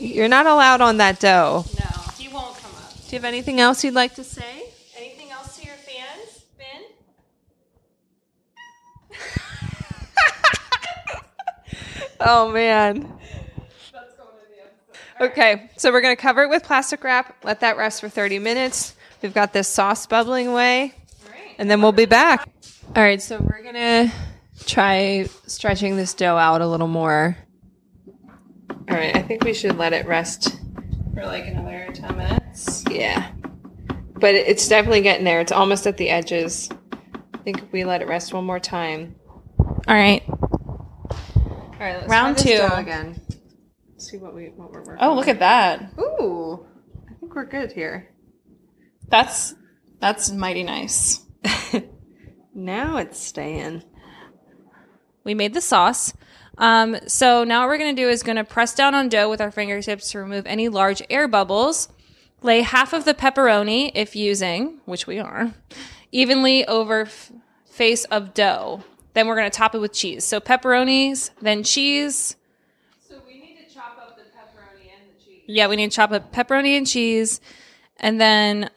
You're not allowed on that dough. No, he won't come up. Do you have anything else you'd like to say? Anything else to your fans, Vin? Oh, man. That's going to the episode. Okay, so we're going to cover it with plastic wrap. Let that rest for 30 minutes. We've got this sauce bubbling away, and then we'll be back. All right, so we're going to try stretching this dough out a little more. All right, I think we should let it rest for like another 10 minutes. Yeah, but it's definitely getting there. It's almost at the edges. I think if we let it rest one more time. All right. Let's round try this 2 dough again. Let's see what we're working on. Look at that. Ooh, I think we're good here. That's mighty nice. Now it's staying. We made the sauce. So now what we're going to do is going to press down on dough with our fingertips to remove any large air bubbles. Lay half of the pepperoni, if using, which we are, evenly over face of dough. Then we're going to top it with cheese. So pepperonis, then cheese. So we need to chop up the pepperoni and the cheese. Yeah, we need to chop up pepperoni and cheese. And then,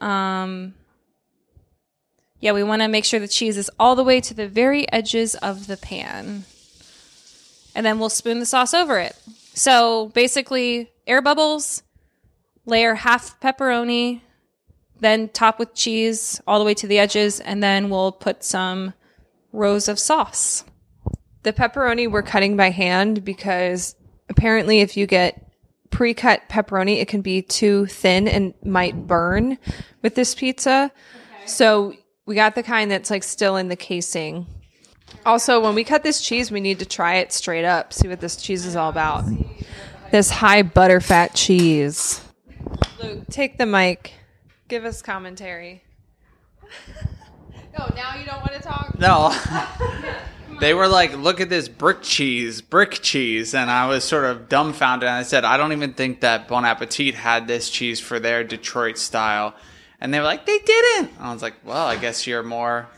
we want to make sure the cheese is all the way to the very edges of the pan. And then we'll spoon the sauce over it. So basically, air bubbles, layer half pepperoni, Then top with cheese all the way to the edges, and then we'll put some rows of sauce. The pepperoni we're cutting by hand because apparently if you get pre-cut pepperoni, it can be too thin and might burn with this pizza. Okay. So we got the kind that's like still in the casing. Also, when we cut this cheese, we need to try it straight up, see what this cheese is all about. This high butterfat cheese. Luke, take the mic. Give us commentary. No, now you don't want to talk? No. They were like, look at this brick cheese. And I was sort of dumbfounded. And I said, I don't even think that Bon Appetit had this cheese for their Detroit style. And they were like, they didn't. And I was like, well, I guess you're more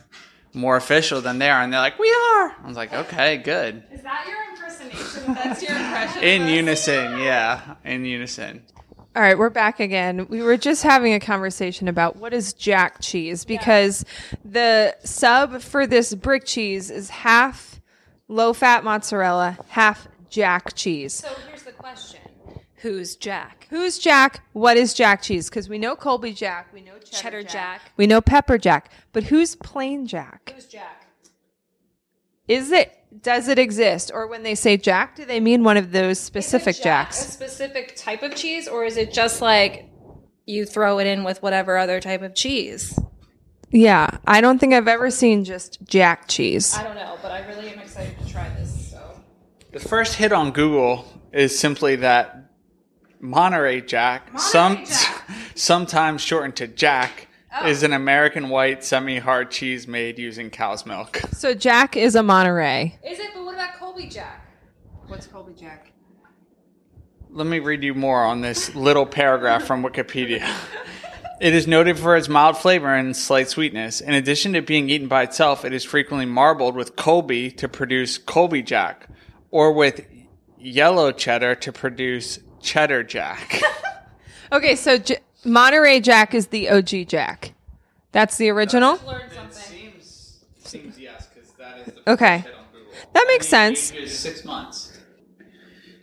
official than they are. And they're like, we are. I was like, okay, good. Is that your impersonation? That's your impression? In unison, yeah. In unison. All right, we're back again. We were just having a conversation about what is jack cheese, because the sub for this brick cheese is half low-fat mozzarella, half jack cheese. So here's the question. Who's Jack? Who's Jack? What is Jack cheese? Because we know Colby Jack. We know Cheddar Jack. We know Pepper Jack. But who's plain Jack? Who's Jack? Does it exist? Or when they say Jack, do they mean one of those specific Jacks? A specific type of cheese? Or is it just like you throw it in with whatever other type of cheese? Yeah. I don't think I've ever seen just Jack cheese. I don't know, but I really am excited to try this. So the first hit on Google is simply that Monterey Jack. Sometimes shortened to Jack, is an American white semi-hard cheese made using cow's milk. So Jack is a Monterey. Is it? But what about Colby Jack? What's Colby Jack? Let me read you more on this little paragraph from Wikipedia. It is noted for its mild flavor and slight sweetness. In addition to being eaten by itself, it is frequently marbled with Colby to produce Colby Jack, or with yellow cheddar to produce Cheddar Jack. Okay, so Monterey Jack is the OG Jack. That's the original? It seems yes, because that is the okay. First hit on Google. That makes sense. Ages 6 months.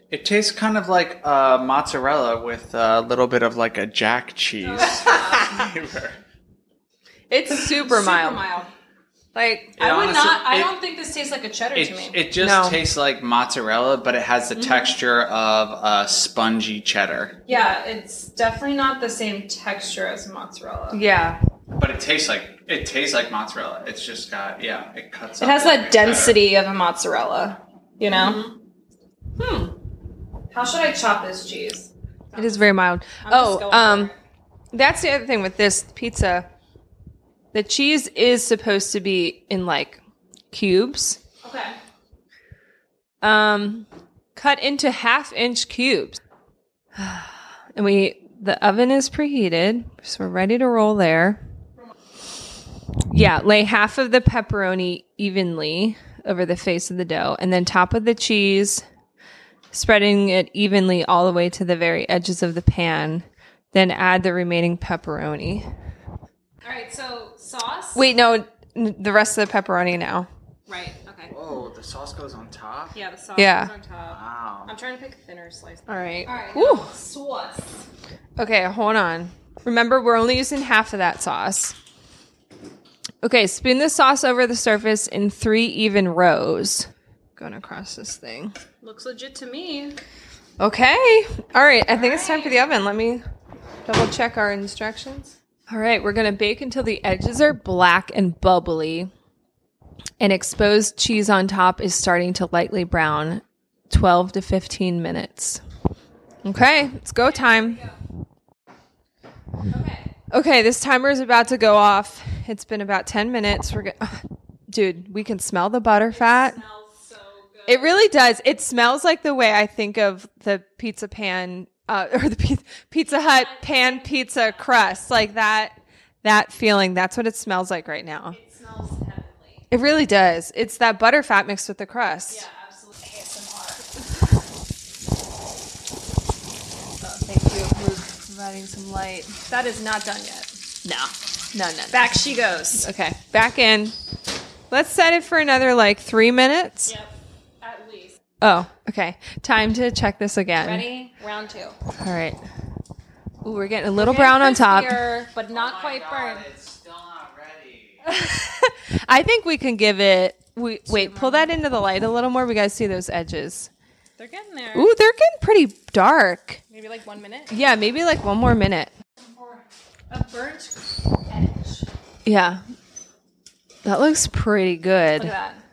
It tastes kind of like mozzarella with a little bit of like a Jack cheese flavor. It's super mild. Like it I don't think this tastes like a cheddar to me. It just tastes like mozzarella, but it has the texture of a spongy cheddar. Yeah, it's definitely not the same texture as mozzarella. Yeah, but it tastes like mozzarella. It's just got it cuts. It has that density of a mozzarella. You know. How should I chop this cheese? It is very mild. That's the other thing with this pizza. The cheese is supposed to be in, like, cubes. Okay. Cut into half-inch cubes. And the oven is preheated, so we're ready to roll there. Yeah, lay half of the pepperoni evenly over the face of the dough, and then top with the cheese, spreading it evenly all the way to the very edges of the pan. Then add the remaining pepperoni. All right, so sauce? Wait, no, the rest of the pepperoni now. Right, okay. Whoa, the sauce goes on top? Yeah, the sauce goes on top. Wow. I'm trying to pick a thinner slice. All right. Sauce. Okay, hold on. Remember, we're only using half of that sauce. Okay, spoon the sauce over the surface in 3 even rows. Going across this thing. Looks legit to me. Okay. All right, I think it's time for the oven. Let me double check our instructions. All right, we're going to bake until the edges are black and bubbly, and exposed cheese on top is starting to lightly brown, 12 to 15 minutes. Okay, it's go time. Okay, this timer is about to go off. It's been about 10 minutes. Dude, we can smell the butterfat. It smells so good. It really does. It smells like the way I think of the pizza pan. Or the Pizza Hut pan pizza crust, like that feeling. That's what it smells like right now. It smells heavenly. It really does. It's that butter fat mixed with the crust. Yeah, absolutely. ASMR. Oh, thank you for providing some light. That is not done yet. No. Back she goes. Okay, back in. Let's set it for another, 3 minutes. Yep. Oh, okay. Time to check this again. Ready? Round 2. All right. Ooh, we're getting a little brown on top. Here, but not quite burned. It's still not ready. I think we can give it... Wait, pull that into the light a little more. We got to see those edges. They're getting there. Ooh, they're getting pretty dark. Maybe like 1 minute? Yeah, maybe like one more minute. A burnt edge. Yeah. That looks pretty good. Look at that.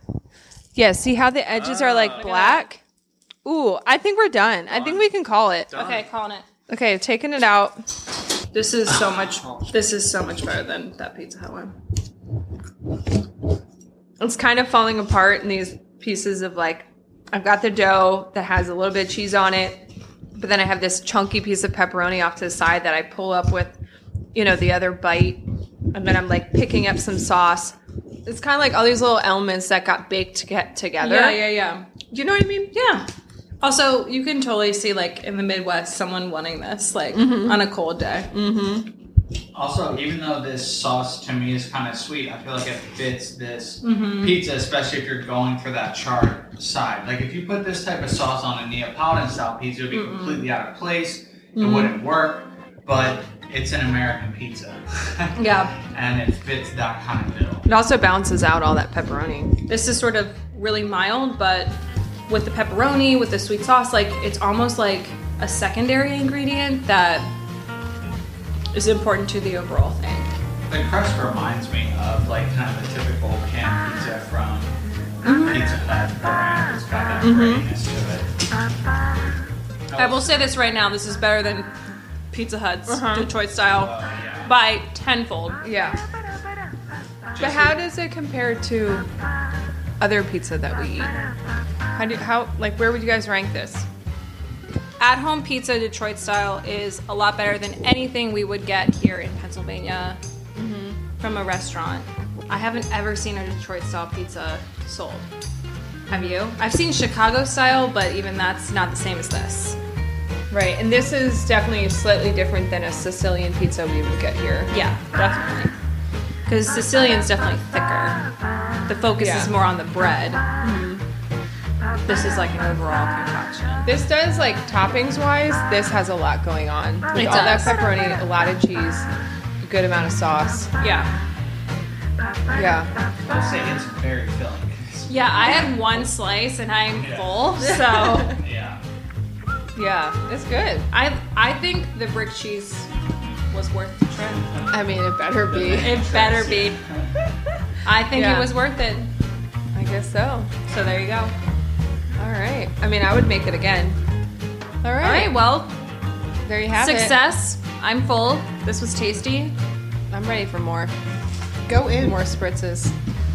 Yeah, see how the edges are like black? Ooh, I think we're done. I think we can call it. Done. Okay, calling it. Okay, taking it out. This is so much better than that Pizza Hut one. It's kind of falling apart in these pieces of like, I've got the dough that has a little bit of cheese on it, but then I have this chunky piece of pepperoni off to the side that I pull up with, you know, the other bite. And then I'm like picking up some sauce. It's kind of like all these little elements that got baked to get together. Yeah. You know what I mean? Yeah. Also, you can totally see like in the Midwest, someone wanting this like on a cold day. Also, even though this sauce to me is kind of sweet, I feel like it fits this pizza, especially if you're going for that charred side. Like if you put this type of sauce on a Neapolitan style pizza, it would be completely out of place. It wouldn't work, but it's an American pizza. Yeah. And it fits that kind of middle. It also balances out all that pepperoni. This is sort of really mild, but with the pepperoni, with the sweet sauce, like it's almost like a secondary ingredient that is important to the overall thing. The crust reminds me of like kind of the typical canned pizza from Pizza Hut. It's got that graininess to it. I will say this right now, this is better than Pizza Hut's Detroit style by tenfold. Yeah. But how does it compare to other pizza that we eat? How where would you guys rank this? At-home pizza Detroit style is a lot better than anything we would get here in Pennsylvania from a restaurant. I haven't ever seen a Detroit style pizza sold. Have you? I've seen Chicago style, but even that's not the same as this. Right, and this is definitely slightly different than a Sicilian pizza we would get here. Yeah, definitely. Because Sicilian's definitely thicker. The focus is more on the bread. This is like an overall concoction. This does, like, toppings-wise, this has a lot going on. With all that pepperoni, a lot of cheese, a good amount of sauce. Yeah. I'll say it's very filling. Yeah, I had one slice and I'm full, so... Yeah, it's good. I think the brick cheese was worth the trip. I mean, it better be. I think it was worth it. I guess so. So there you go. All right. I mean, I would make it again. All right. Well, there you have it. Success. I'm full. This was tasty. I'm ready for more. Go in. More spritzes.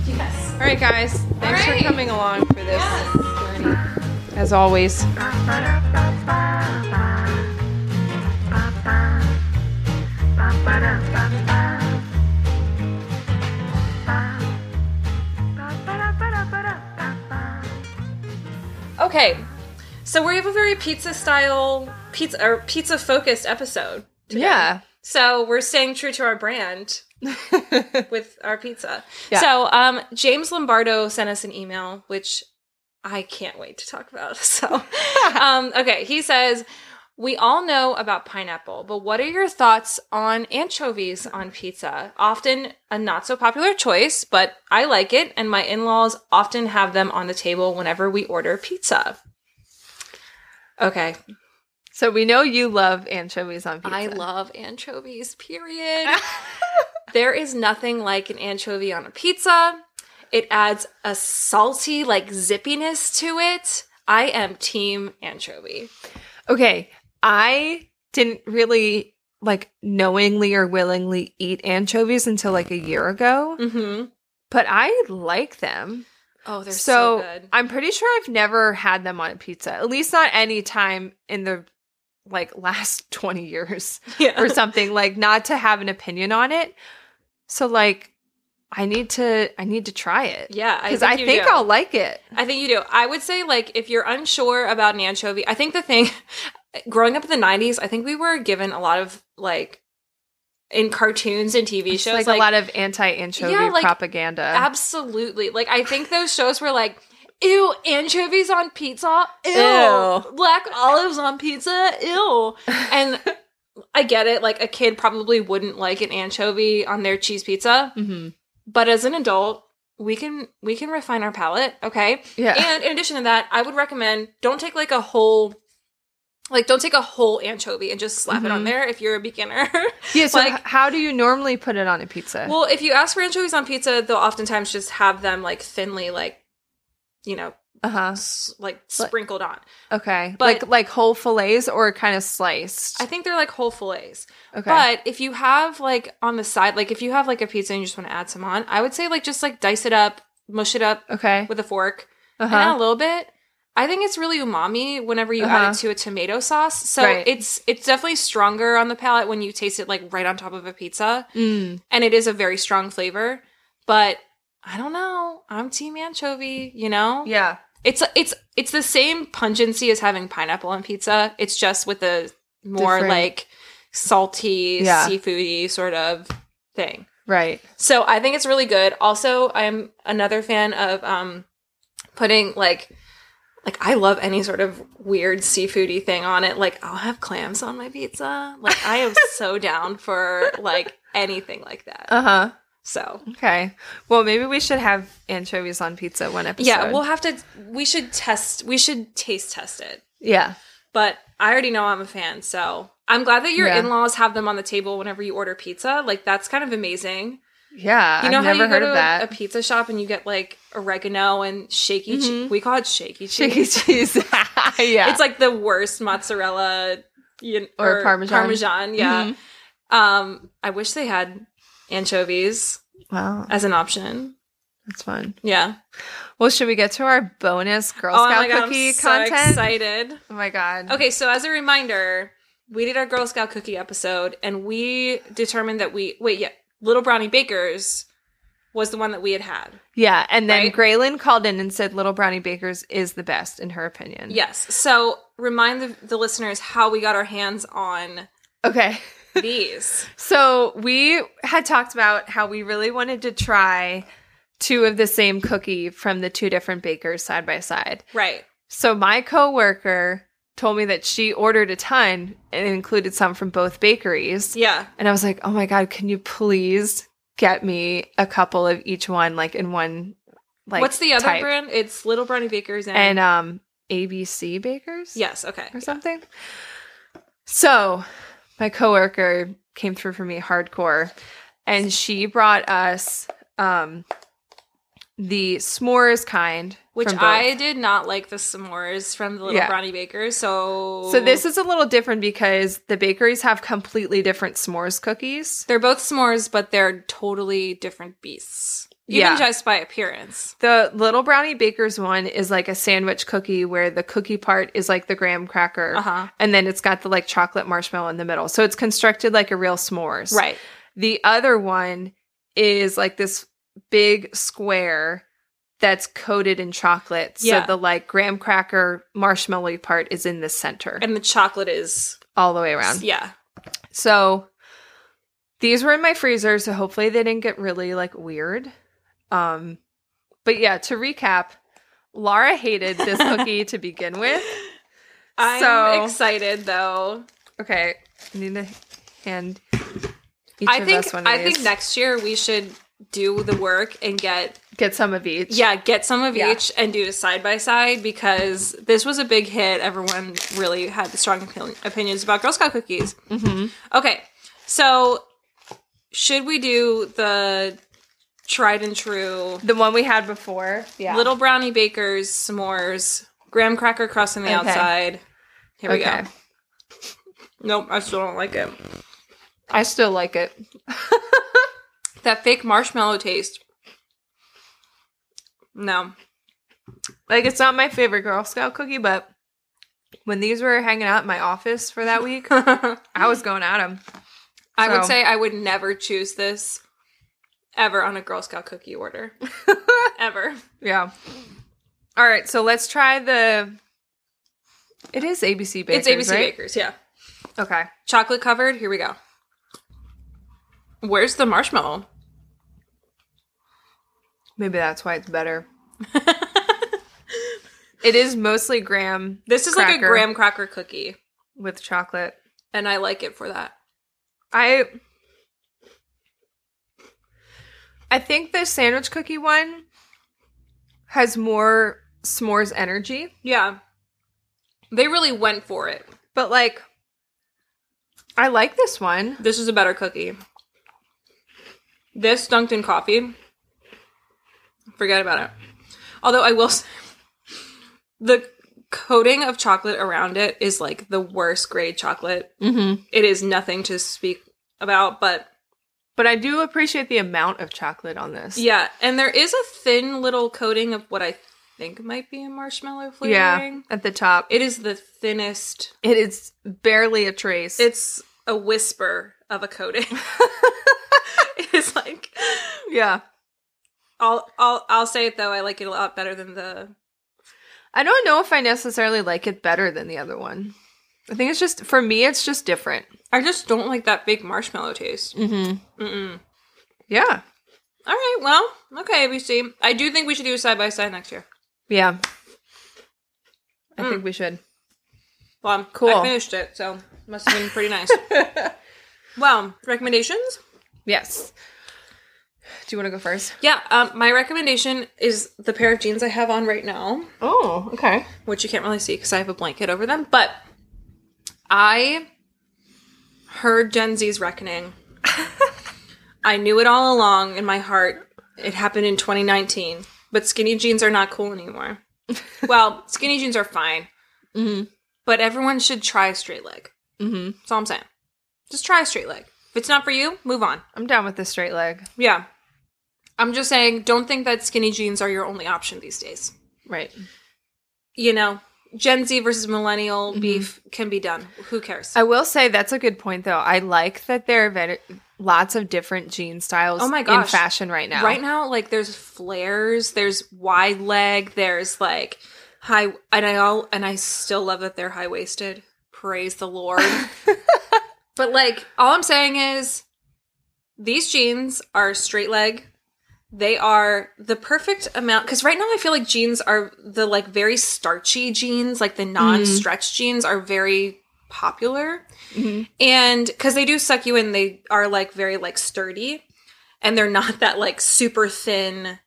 Yes. All right, guys. Thanks for coming along for this journey. As always. Okay, so we have a very pizza-focused episode today. Yeah. So we're staying true to our brand with our pizza. Yeah. So James Lombardo sent us an email, which I can't wait to talk about. So, okay, he says, we all know about pineapple, but what are your thoughts on anchovies on pizza? Often a not so popular choice, but I like it, and my in-laws often have them on the table whenever we order pizza. Okay. So we know you love anchovies on pizza. I love anchovies, period. There is nothing like an anchovy on a pizza. It adds a salty, like, zippiness to it. I am team anchovy. Okay, I didn't really, like, knowingly or willingly eat anchovies until, like, a year ago. But I like them. Oh, they're so good. I'm pretty sure I've never had them on a pizza, at least not any time in the, like, last 20 years or something. Like, not to have an opinion on it. So, like... I need to try it. Yeah, because I think I'll like it. I think you do. I would say, like, if you're unsure about an anchovy, I think the thing, growing up in the 90s, I think we were given a lot of, like, in cartoons and TV shows. Like a lot of anti-anchovy propaganda. Absolutely. Like, I think those shows were like, ew, anchovies on pizza? Ew. Black olives on pizza? Ew. And... I get it. Like, a kid probably wouldn't like an anchovy on their cheese pizza. Mm-hmm. But as an adult, we can refine our palate, okay? Yeah. And in addition to that, I would recommend don't take a whole anchovy and just slap it on there if you're a beginner. Yeah, so how do you normally put it on a pizza? Well, if you ask for anchovies on pizza, they'll oftentimes just have them, thinly, sprinkled on. Okay. But like whole fillets or kind of sliced? I think they're like whole fillets. Okay. But if you have, on the side, if you have, a pizza and you just want to add some on, I would say, just, dice it up, mush it up with a fork. And add a little bit. I think it's really umami whenever you add it to a tomato sauce. So it's definitely stronger on the palate when you taste it right on top of a pizza. Mm. And it is a very strong flavor. But I don't know. I'm team anchovy, you know? Yeah. It's the same pungency as having pineapple on pizza. It's just with a more different, salty, seafoody sort of thing. Right. So I think it's really good. Also, I'm another fan of putting I love any sort of weird seafoody thing on it. I'll have clams on my pizza. I am so down for, anything like that. Uh-huh. So. Okay. Well, maybe we should have anchovies on pizza one episode. Yeah, we'll have to – we should taste test it. Yeah. But I already know I'm a fan, so I'm glad that your in-laws have them on the table whenever you order pizza. That's kind of amazing. Yeah, I've never heard of that. You know how you go to a pizza shop and you get oregano and shaky cheese? We call it shaky cheese. Shaky cheese. Yeah. It's the worst mozzarella or Parmesan. Parmesan, yeah. Mm-hmm. I wish they had anchovies as an option. That's fun. Yeah. Well, should we get to our bonus Girl Scout cookie content? I'm so excited. Oh, my God. Okay, so as a reminder, we did our Girl Scout cookie episode and we determined that Little Brownie Bakers was the one that we had. Yeah, and then Graylin called in and said Little Brownie Bakers is the best, in her opinion. Yes, so remind the listeners how we got our hands on these. So we had talked about how we really wanted to try two of the same cookie from the two different bakers side by side. Right. So my coworker told me that she ordered a ton and included some from both bakeries. Yeah. And I was like, oh my God, can you please get me a couple of each one, in one, what's the other type brand? It's Little Brownie Bakers and ABC Bakers? Yes, okay. Or something. So my coworker came through for me hardcore, and she brought us the s'mores kind. Which I did not like the s'mores from the Little Brownie Bakers, So this is a little different because the bakeries have completely different s'mores cookies. They're both s'mores, but they're totally different beasts. Even just by appearance. The Little Brownie Bakers one is a sandwich cookie where the cookie part is the graham cracker. And then it's got the chocolate marshmallow in the middle. So it's constructed like a real s'mores. Right. The other one is this big square that's coated in chocolate. Yeah. So the graham cracker marshmallow part is in the center. And the chocolate is all the way around. Yeah. So these were in my freezer, so hopefully they didn't get really weird. But yeah, to recap, Lara hated this cookie to begin with. I'm excited though. Okay. I need to hand each of us one of these. I think next year we should do the work and get some of each. Yeah, get some of each and do it side by side, because this was a big hit. Everyone really had strong opinions about Girl Scout cookies. Mm-hmm. Okay, so should we do the tried and true? The one we had before? Yeah. Little Brownie Bakers, s'mores, graham cracker crust on the outside. Here we go. Nope, I still don't like it. I still like it. That fake marshmallow taste. No. It's not my favorite Girl Scout cookie, but when these were hanging out in my office for that week, I was going at them. I would say I would never choose this ever on a Girl Scout cookie order. Ever. Yeah. All right, so let's try it is ABC Bakers, It's ABC Bakers, yeah. Okay. Chocolate covered, here we go. Where's the marshmallow? Maybe that's why it's better. It is mostly graham cracker. This is like a graham cracker cookie. With chocolate. And I like it for that. I think the sandwich cookie one has more s'mores energy. Yeah. They really went for it. But, like, I like this one. This is a better cookie. This dunked in coffee. Forget about it. Although I will say, the coating of chocolate around it is, like, the worst grade chocolate. Mm-hmm. It is nothing to speak about, but I do appreciate the amount of chocolate on this. Yeah, and there is a thin little coating of what I think might be a marshmallow flavoring. Yeah, at the top. It is the thinnest. It is barely a trace. It's a whisper of a coating. It is like... Yeah. I'll say it, though. I like it a lot better than the... I don't know if I necessarily like it better than the other one. I think it's just... For me, it's just different. I just don't like that big marshmallow taste. Mm-hmm. Mm-mm. Yeah. All right. Well, okay, ABC. I do think we should do a side-by-side next year. Yeah. I think we should. Well, cool. I finished it, so it must have been pretty nice. Well, recommendations? Yes. Do you want to go first? Yeah. My recommendation is the pair of jeans I have on right now. Oh, okay. Which you can't really see because I have a blanket over them, but I... heard Gen Z's reckoning. I knew it all along in my heart. It happened in 2019. But skinny jeans are not cool anymore. Well, skinny jeans are fine. Mm-hmm. But everyone should try a straight leg. Mm-hmm. That's all I'm saying. Just try a straight leg. If it's not for you, move on. I'm down with the straight leg. Yeah. I'm just saying, don't think that skinny jeans are your only option these days. Right. You know? Gen Z versus millennial beef can be done. Who cares? I will say that's a good point, though. I like that there are lots of different jean styles in fashion right now. Right now, like, there's flares, there's wide leg, there's, like, high... And I still love that they're high-waisted. Praise the Lord. But, like, all I'm saying is these jeans are straight leg. They are the perfect amount, because right now I feel like jeans are the, like, very starchy jeans, like the non-stretch jeans are very popular. Mm-hmm. And because they do suck you in, they are, like, very, like, sturdy, and they're not that, like, super thin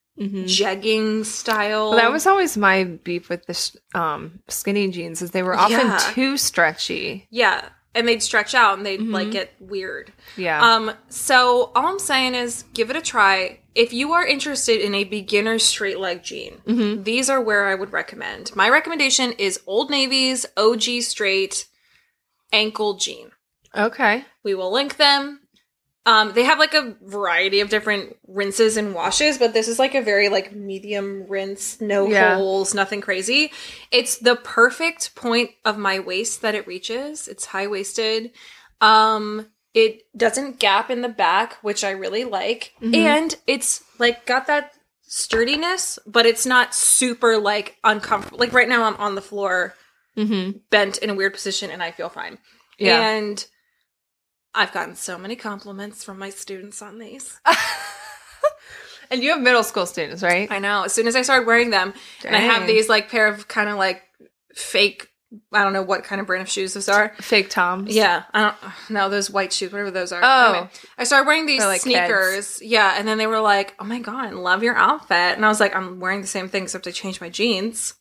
jegging style. Well, that was always my beef with the skinny jeans, is they were often too stretchy. Yeah. And they'd stretch out and they'd, like, get weird. Yeah. So all I'm saying is give it a try. If you are interested in a beginner straight leg jean, these are where I would recommend. My recommendation is Old Navy's OG straight ankle jean. Okay. We will link them. They have, like, a variety of different rinses and washes, but this is, like, a very, like, medium rinse, no holes, nothing crazy. It's the perfect point of my waist that it reaches. It's high-waisted. It doesn't gap in the back, which I really like. Mm-hmm. And it's, like, got that sturdiness, but it's not super, like, uncomfortable. Like, right now I'm on the floor, bent in a weird position, and I feel fine. Yeah. And... I've gotten so many compliments from my students on these. And you have middle school students, right? I know. As soon as I started wearing them, and I have these, like, pair of kind of, like, fake, I don't know what kind of brand of shoes those are. Fake Toms. Yeah. Those white shoes, whatever those are. Oh. Anyway, I started wearing these, like, sneakers. Heads. Yeah. And then they were like, oh my God, love your outfit. And I was like, I'm wearing the same thing except I changed my jeans.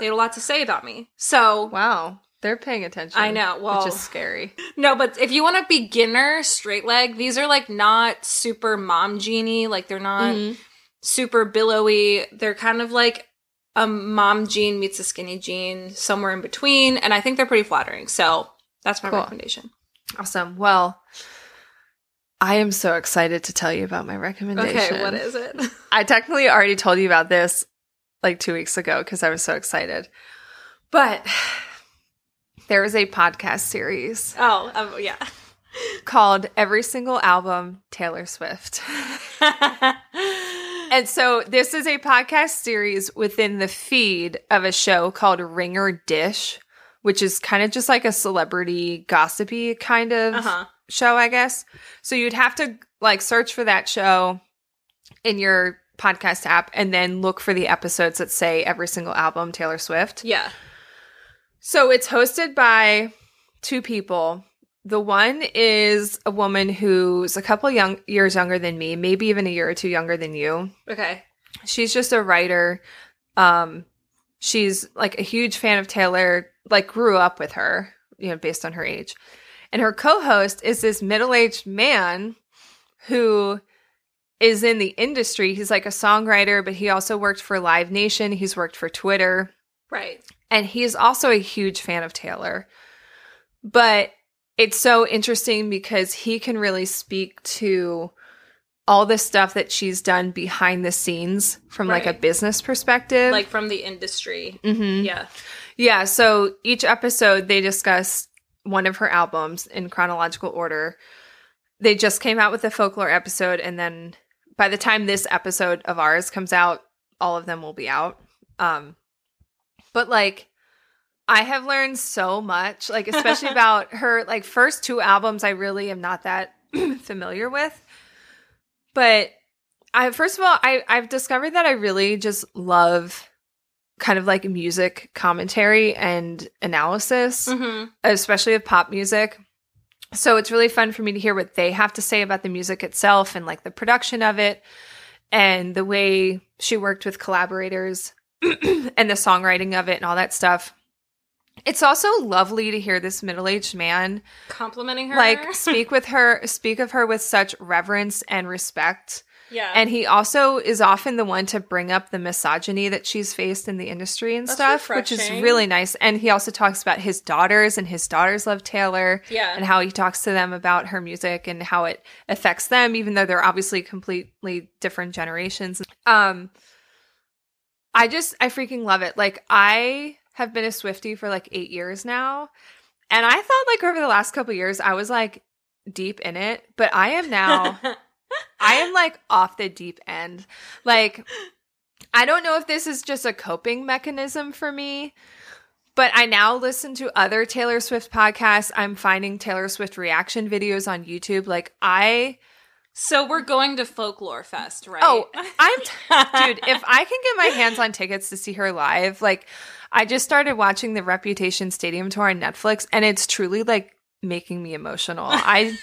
They had a lot to say about me. So. Wow. They're paying attention. I know. Well, which is scary. No, but if you want a beginner straight leg, these are, like, not super mom jeany. Like, they're not super billowy. They're kind of like a mom jean meets a skinny jean somewhere in between. And I think they're pretty flattering. So that's my recommendation. Awesome. Well, I am so excited to tell you about my recommendation. Okay, what is it? I technically already told you about this, like, 2 weeks ago because I was so excited. But... there is a podcast series. Called Every Single Album Taylor Swift. And so this is a podcast series within the feed of a show called Ringer Dish, which is kind of just like a celebrity gossipy kind of show, I guess. So you'd have to, like, search for that show in your podcast app and then look for the episodes that say Every Single Album Taylor Swift. Yeah. So it's hosted by two people. The one is a woman who's a couple years younger than me, maybe even a year or two younger than you. Okay. She's just a writer. She's like a huge fan of Taylor, like grew up with her, you know, based on her age. And her co-host is this middle-aged man who is in the industry. He's like a songwriter, but he also worked for Live Nation. He's worked for Twitter. Right. And he's also a huge fan of Taylor. But it's so interesting because he can really speak to all the stuff that she's done behind the scenes from like a business perspective. Like from the industry. Mm-hmm. Yeah. Yeah. So each episode they discuss one of her albums in chronological order. They just came out with the folklore episode, and then by the time this episode of ours comes out, all of them will be out. But like I have learned so much, like especially about her like first two albums I really am not that familiar with. But I've discovered that I really just love kind of like music commentary and analysis, mm-hmm. especially of pop music. So it's really fun for me to hear what they have to say about the music itself and like the production of it and the way she worked with collaborators and the songwriting of it and all that stuff. It's also lovely to hear this middle-aged man complimenting her, like speak of her with such reverence and respect. Yeah. And he also is often the one to bring up the misogyny that she's faced in the industry and That's refreshing. Which is really nice. And he also talks about his daughters, and his daughters love Taylor. Yeah. And how he talks to them about her music and how it affects them, even though they're obviously completely different generations. I freaking love it. Like, I have been a Swiftie for like 8 years now. And I thought like over the last couple years, I was like deep in it. But I am now, I am like off the deep end. Like, I don't know if this is just a coping mechanism for me, but I now listen to other Taylor Swift podcasts. I'm finding Taylor Swift reaction videos on YouTube. Like, So we're going to Folklore Fest, right? Oh, dude, if I can get my hands on tickets to see her live, like, I just started watching the Reputation Stadium Tour on Netflix, and it's truly, like, making me emotional. I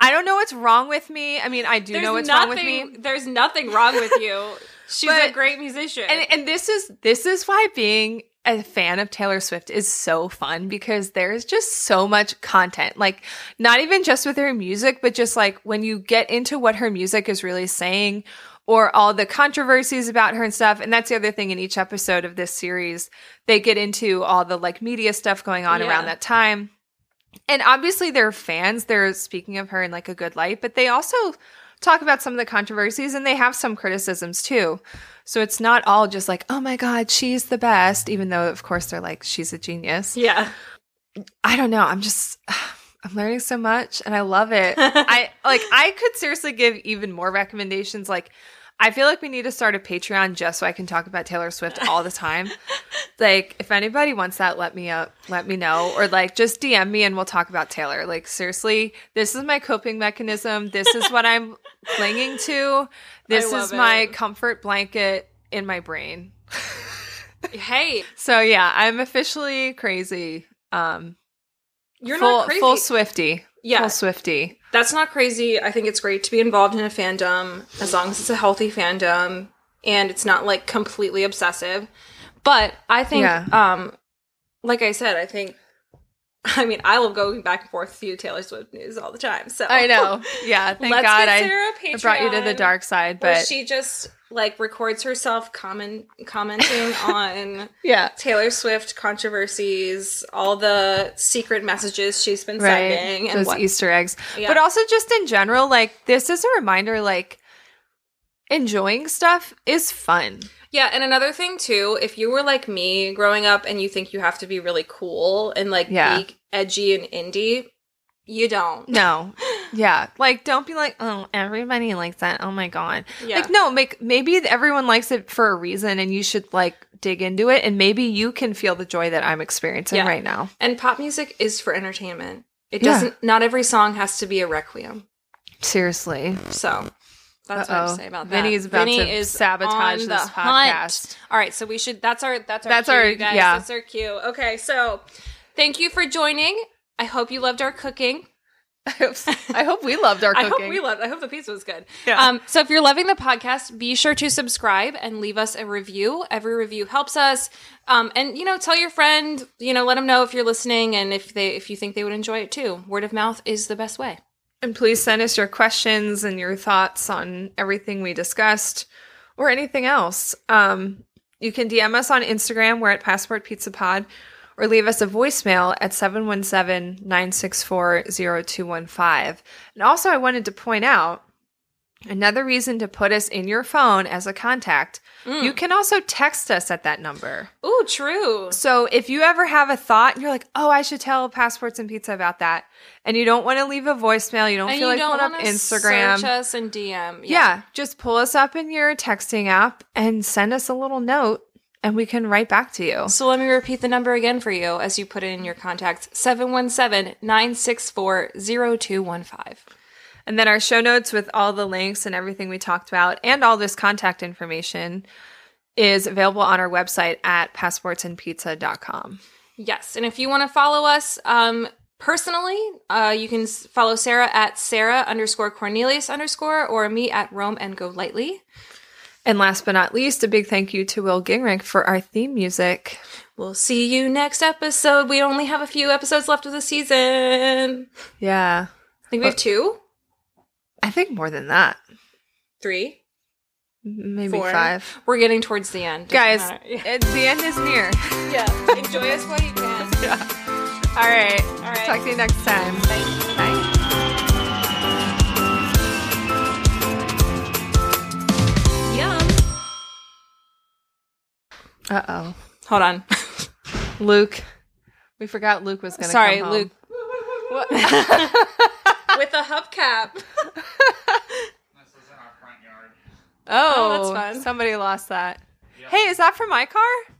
don't know what's wrong with me. I mean, I do know what's wrong with me. There's nothing wrong with you. She's a great musician. And this is why being a fan of Taylor Swift is so fun, because there's just so much content, like not even just with her music, but just like when you get into what her music is really saying or all the controversies about her and stuff. And that's the other thing, in each episode of this series, they get into all the like media stuff going on around that time. And obviously they're fans. They're speaking of her in like a good light, but they also talk about some of the controversies, and they have some criticisms too. So it's not all just like, oh my God, she's the best, even though of course they're like, she's a genius. Yeah. I don't know. I'm learning so much and I love it. I could seriously give even more recommendations. Like, I feel like we need to start a Patreon just so I can talk about Taylor Swift all the time. Like, if anybody wants that, let me know. Or like, just DM me and we'll talk about Taylor. Like, seriously, this is my coping mechanism. This is what I'm clinging to. This is my comfort blanket in my brain. Hey. So yeah, I'm officially crazy. You're not crazy. Full Swiftie. Yeah. Full Swiftie. That's not crazy. I think it's great to be involved in a fandom, as long as it's a healthy fandom and it's not like completely obsessive. But I think, like I said, I love going back and forth with you Taylor Swift news all the time. So I know. Yeah. Thank God I brought you to the dark side. But she just like records herself commenting on Taylor Swift controversies, all the secret messages she's been sending, and those Easter eggs. Yeah. But also just in general, like, this is a reminder, like, enjoying stuff is fun. Yeah, and another thing too, if you were like me growing up and you think you have to be really cool and like be edgy and indie, you don't. No. Yeah. Like, don't be like, oh, everybody likes that. Oh my God. Yeah. Like, no, maybe everyone likes it for a reason, and you should like dig into it, and maybe you can feel the joy that I'm experiencing right now. And pop music is for entertainment. It doesn't not every song has to be a requiem. Seriously. So that's what I have to say about that. Vinny is sabotage this podcast. All right, so we should that's our cue, guys. Yeah. That's our cue. Okay, so thank you for joining. I hope you loved our cooking. I hope we loved our cooking. I hope the pizza was good. Yeah. So if you're loving the podcast, be sure to subscribe and leave us a review. Every review helps us. And, tell your friend, let them know if you're listening and if you think they would enjoy it too. Word of mouth is the best way. And please send us your questions and your thoughts on everything we discussed or anything else. You can DM us on Instagram. We're at Passport Pizza Pod. Or leave us a voicemail at 717-964-0215. And also I wanted to point out another reason to put us in your phone as a contact. Mm. You can also text us at that number. Ooh, true. So if you ever have a thought and you're like, oh, I should tell Passports and Pizza about that. And you don't want to leave a voicemail. You don't feel like pulling up Instagram. Search us and DM. Yeah, just pull us up in your texting app and send us a little note. And we can write back to you. So let me repeat the number again for you as you put it in your contacts. 717-964-0215. And then our show notes with all the links and everything we talked about and all this contact information is available on our website at passportsandpizza.com. Yes. And if you want to follow us personally, you can follow Sarah at Sarah_Cornelius_ or me at Rome and Go Lightly. And last but not least, a big thank you to Will Gingrich for our theme music. We'll see you next episode. We only have a few episodes left of the season. Yeah. I think we have 2? I think more than that. 3? Maybe 4. 5. We're getting towards the end. Guys, the end is near. Yeah. Enjoy us while you can. Yeah. All right. Talk to you next time. Thank you. Bye. Uh-oh. Hold on. Luke. We forgot Luke was going to come home. Sorry, Luke. With a hubcap. This is in our front yard. Oh, that's fun. Somebody lost that. Yep. Hey, is that for my car?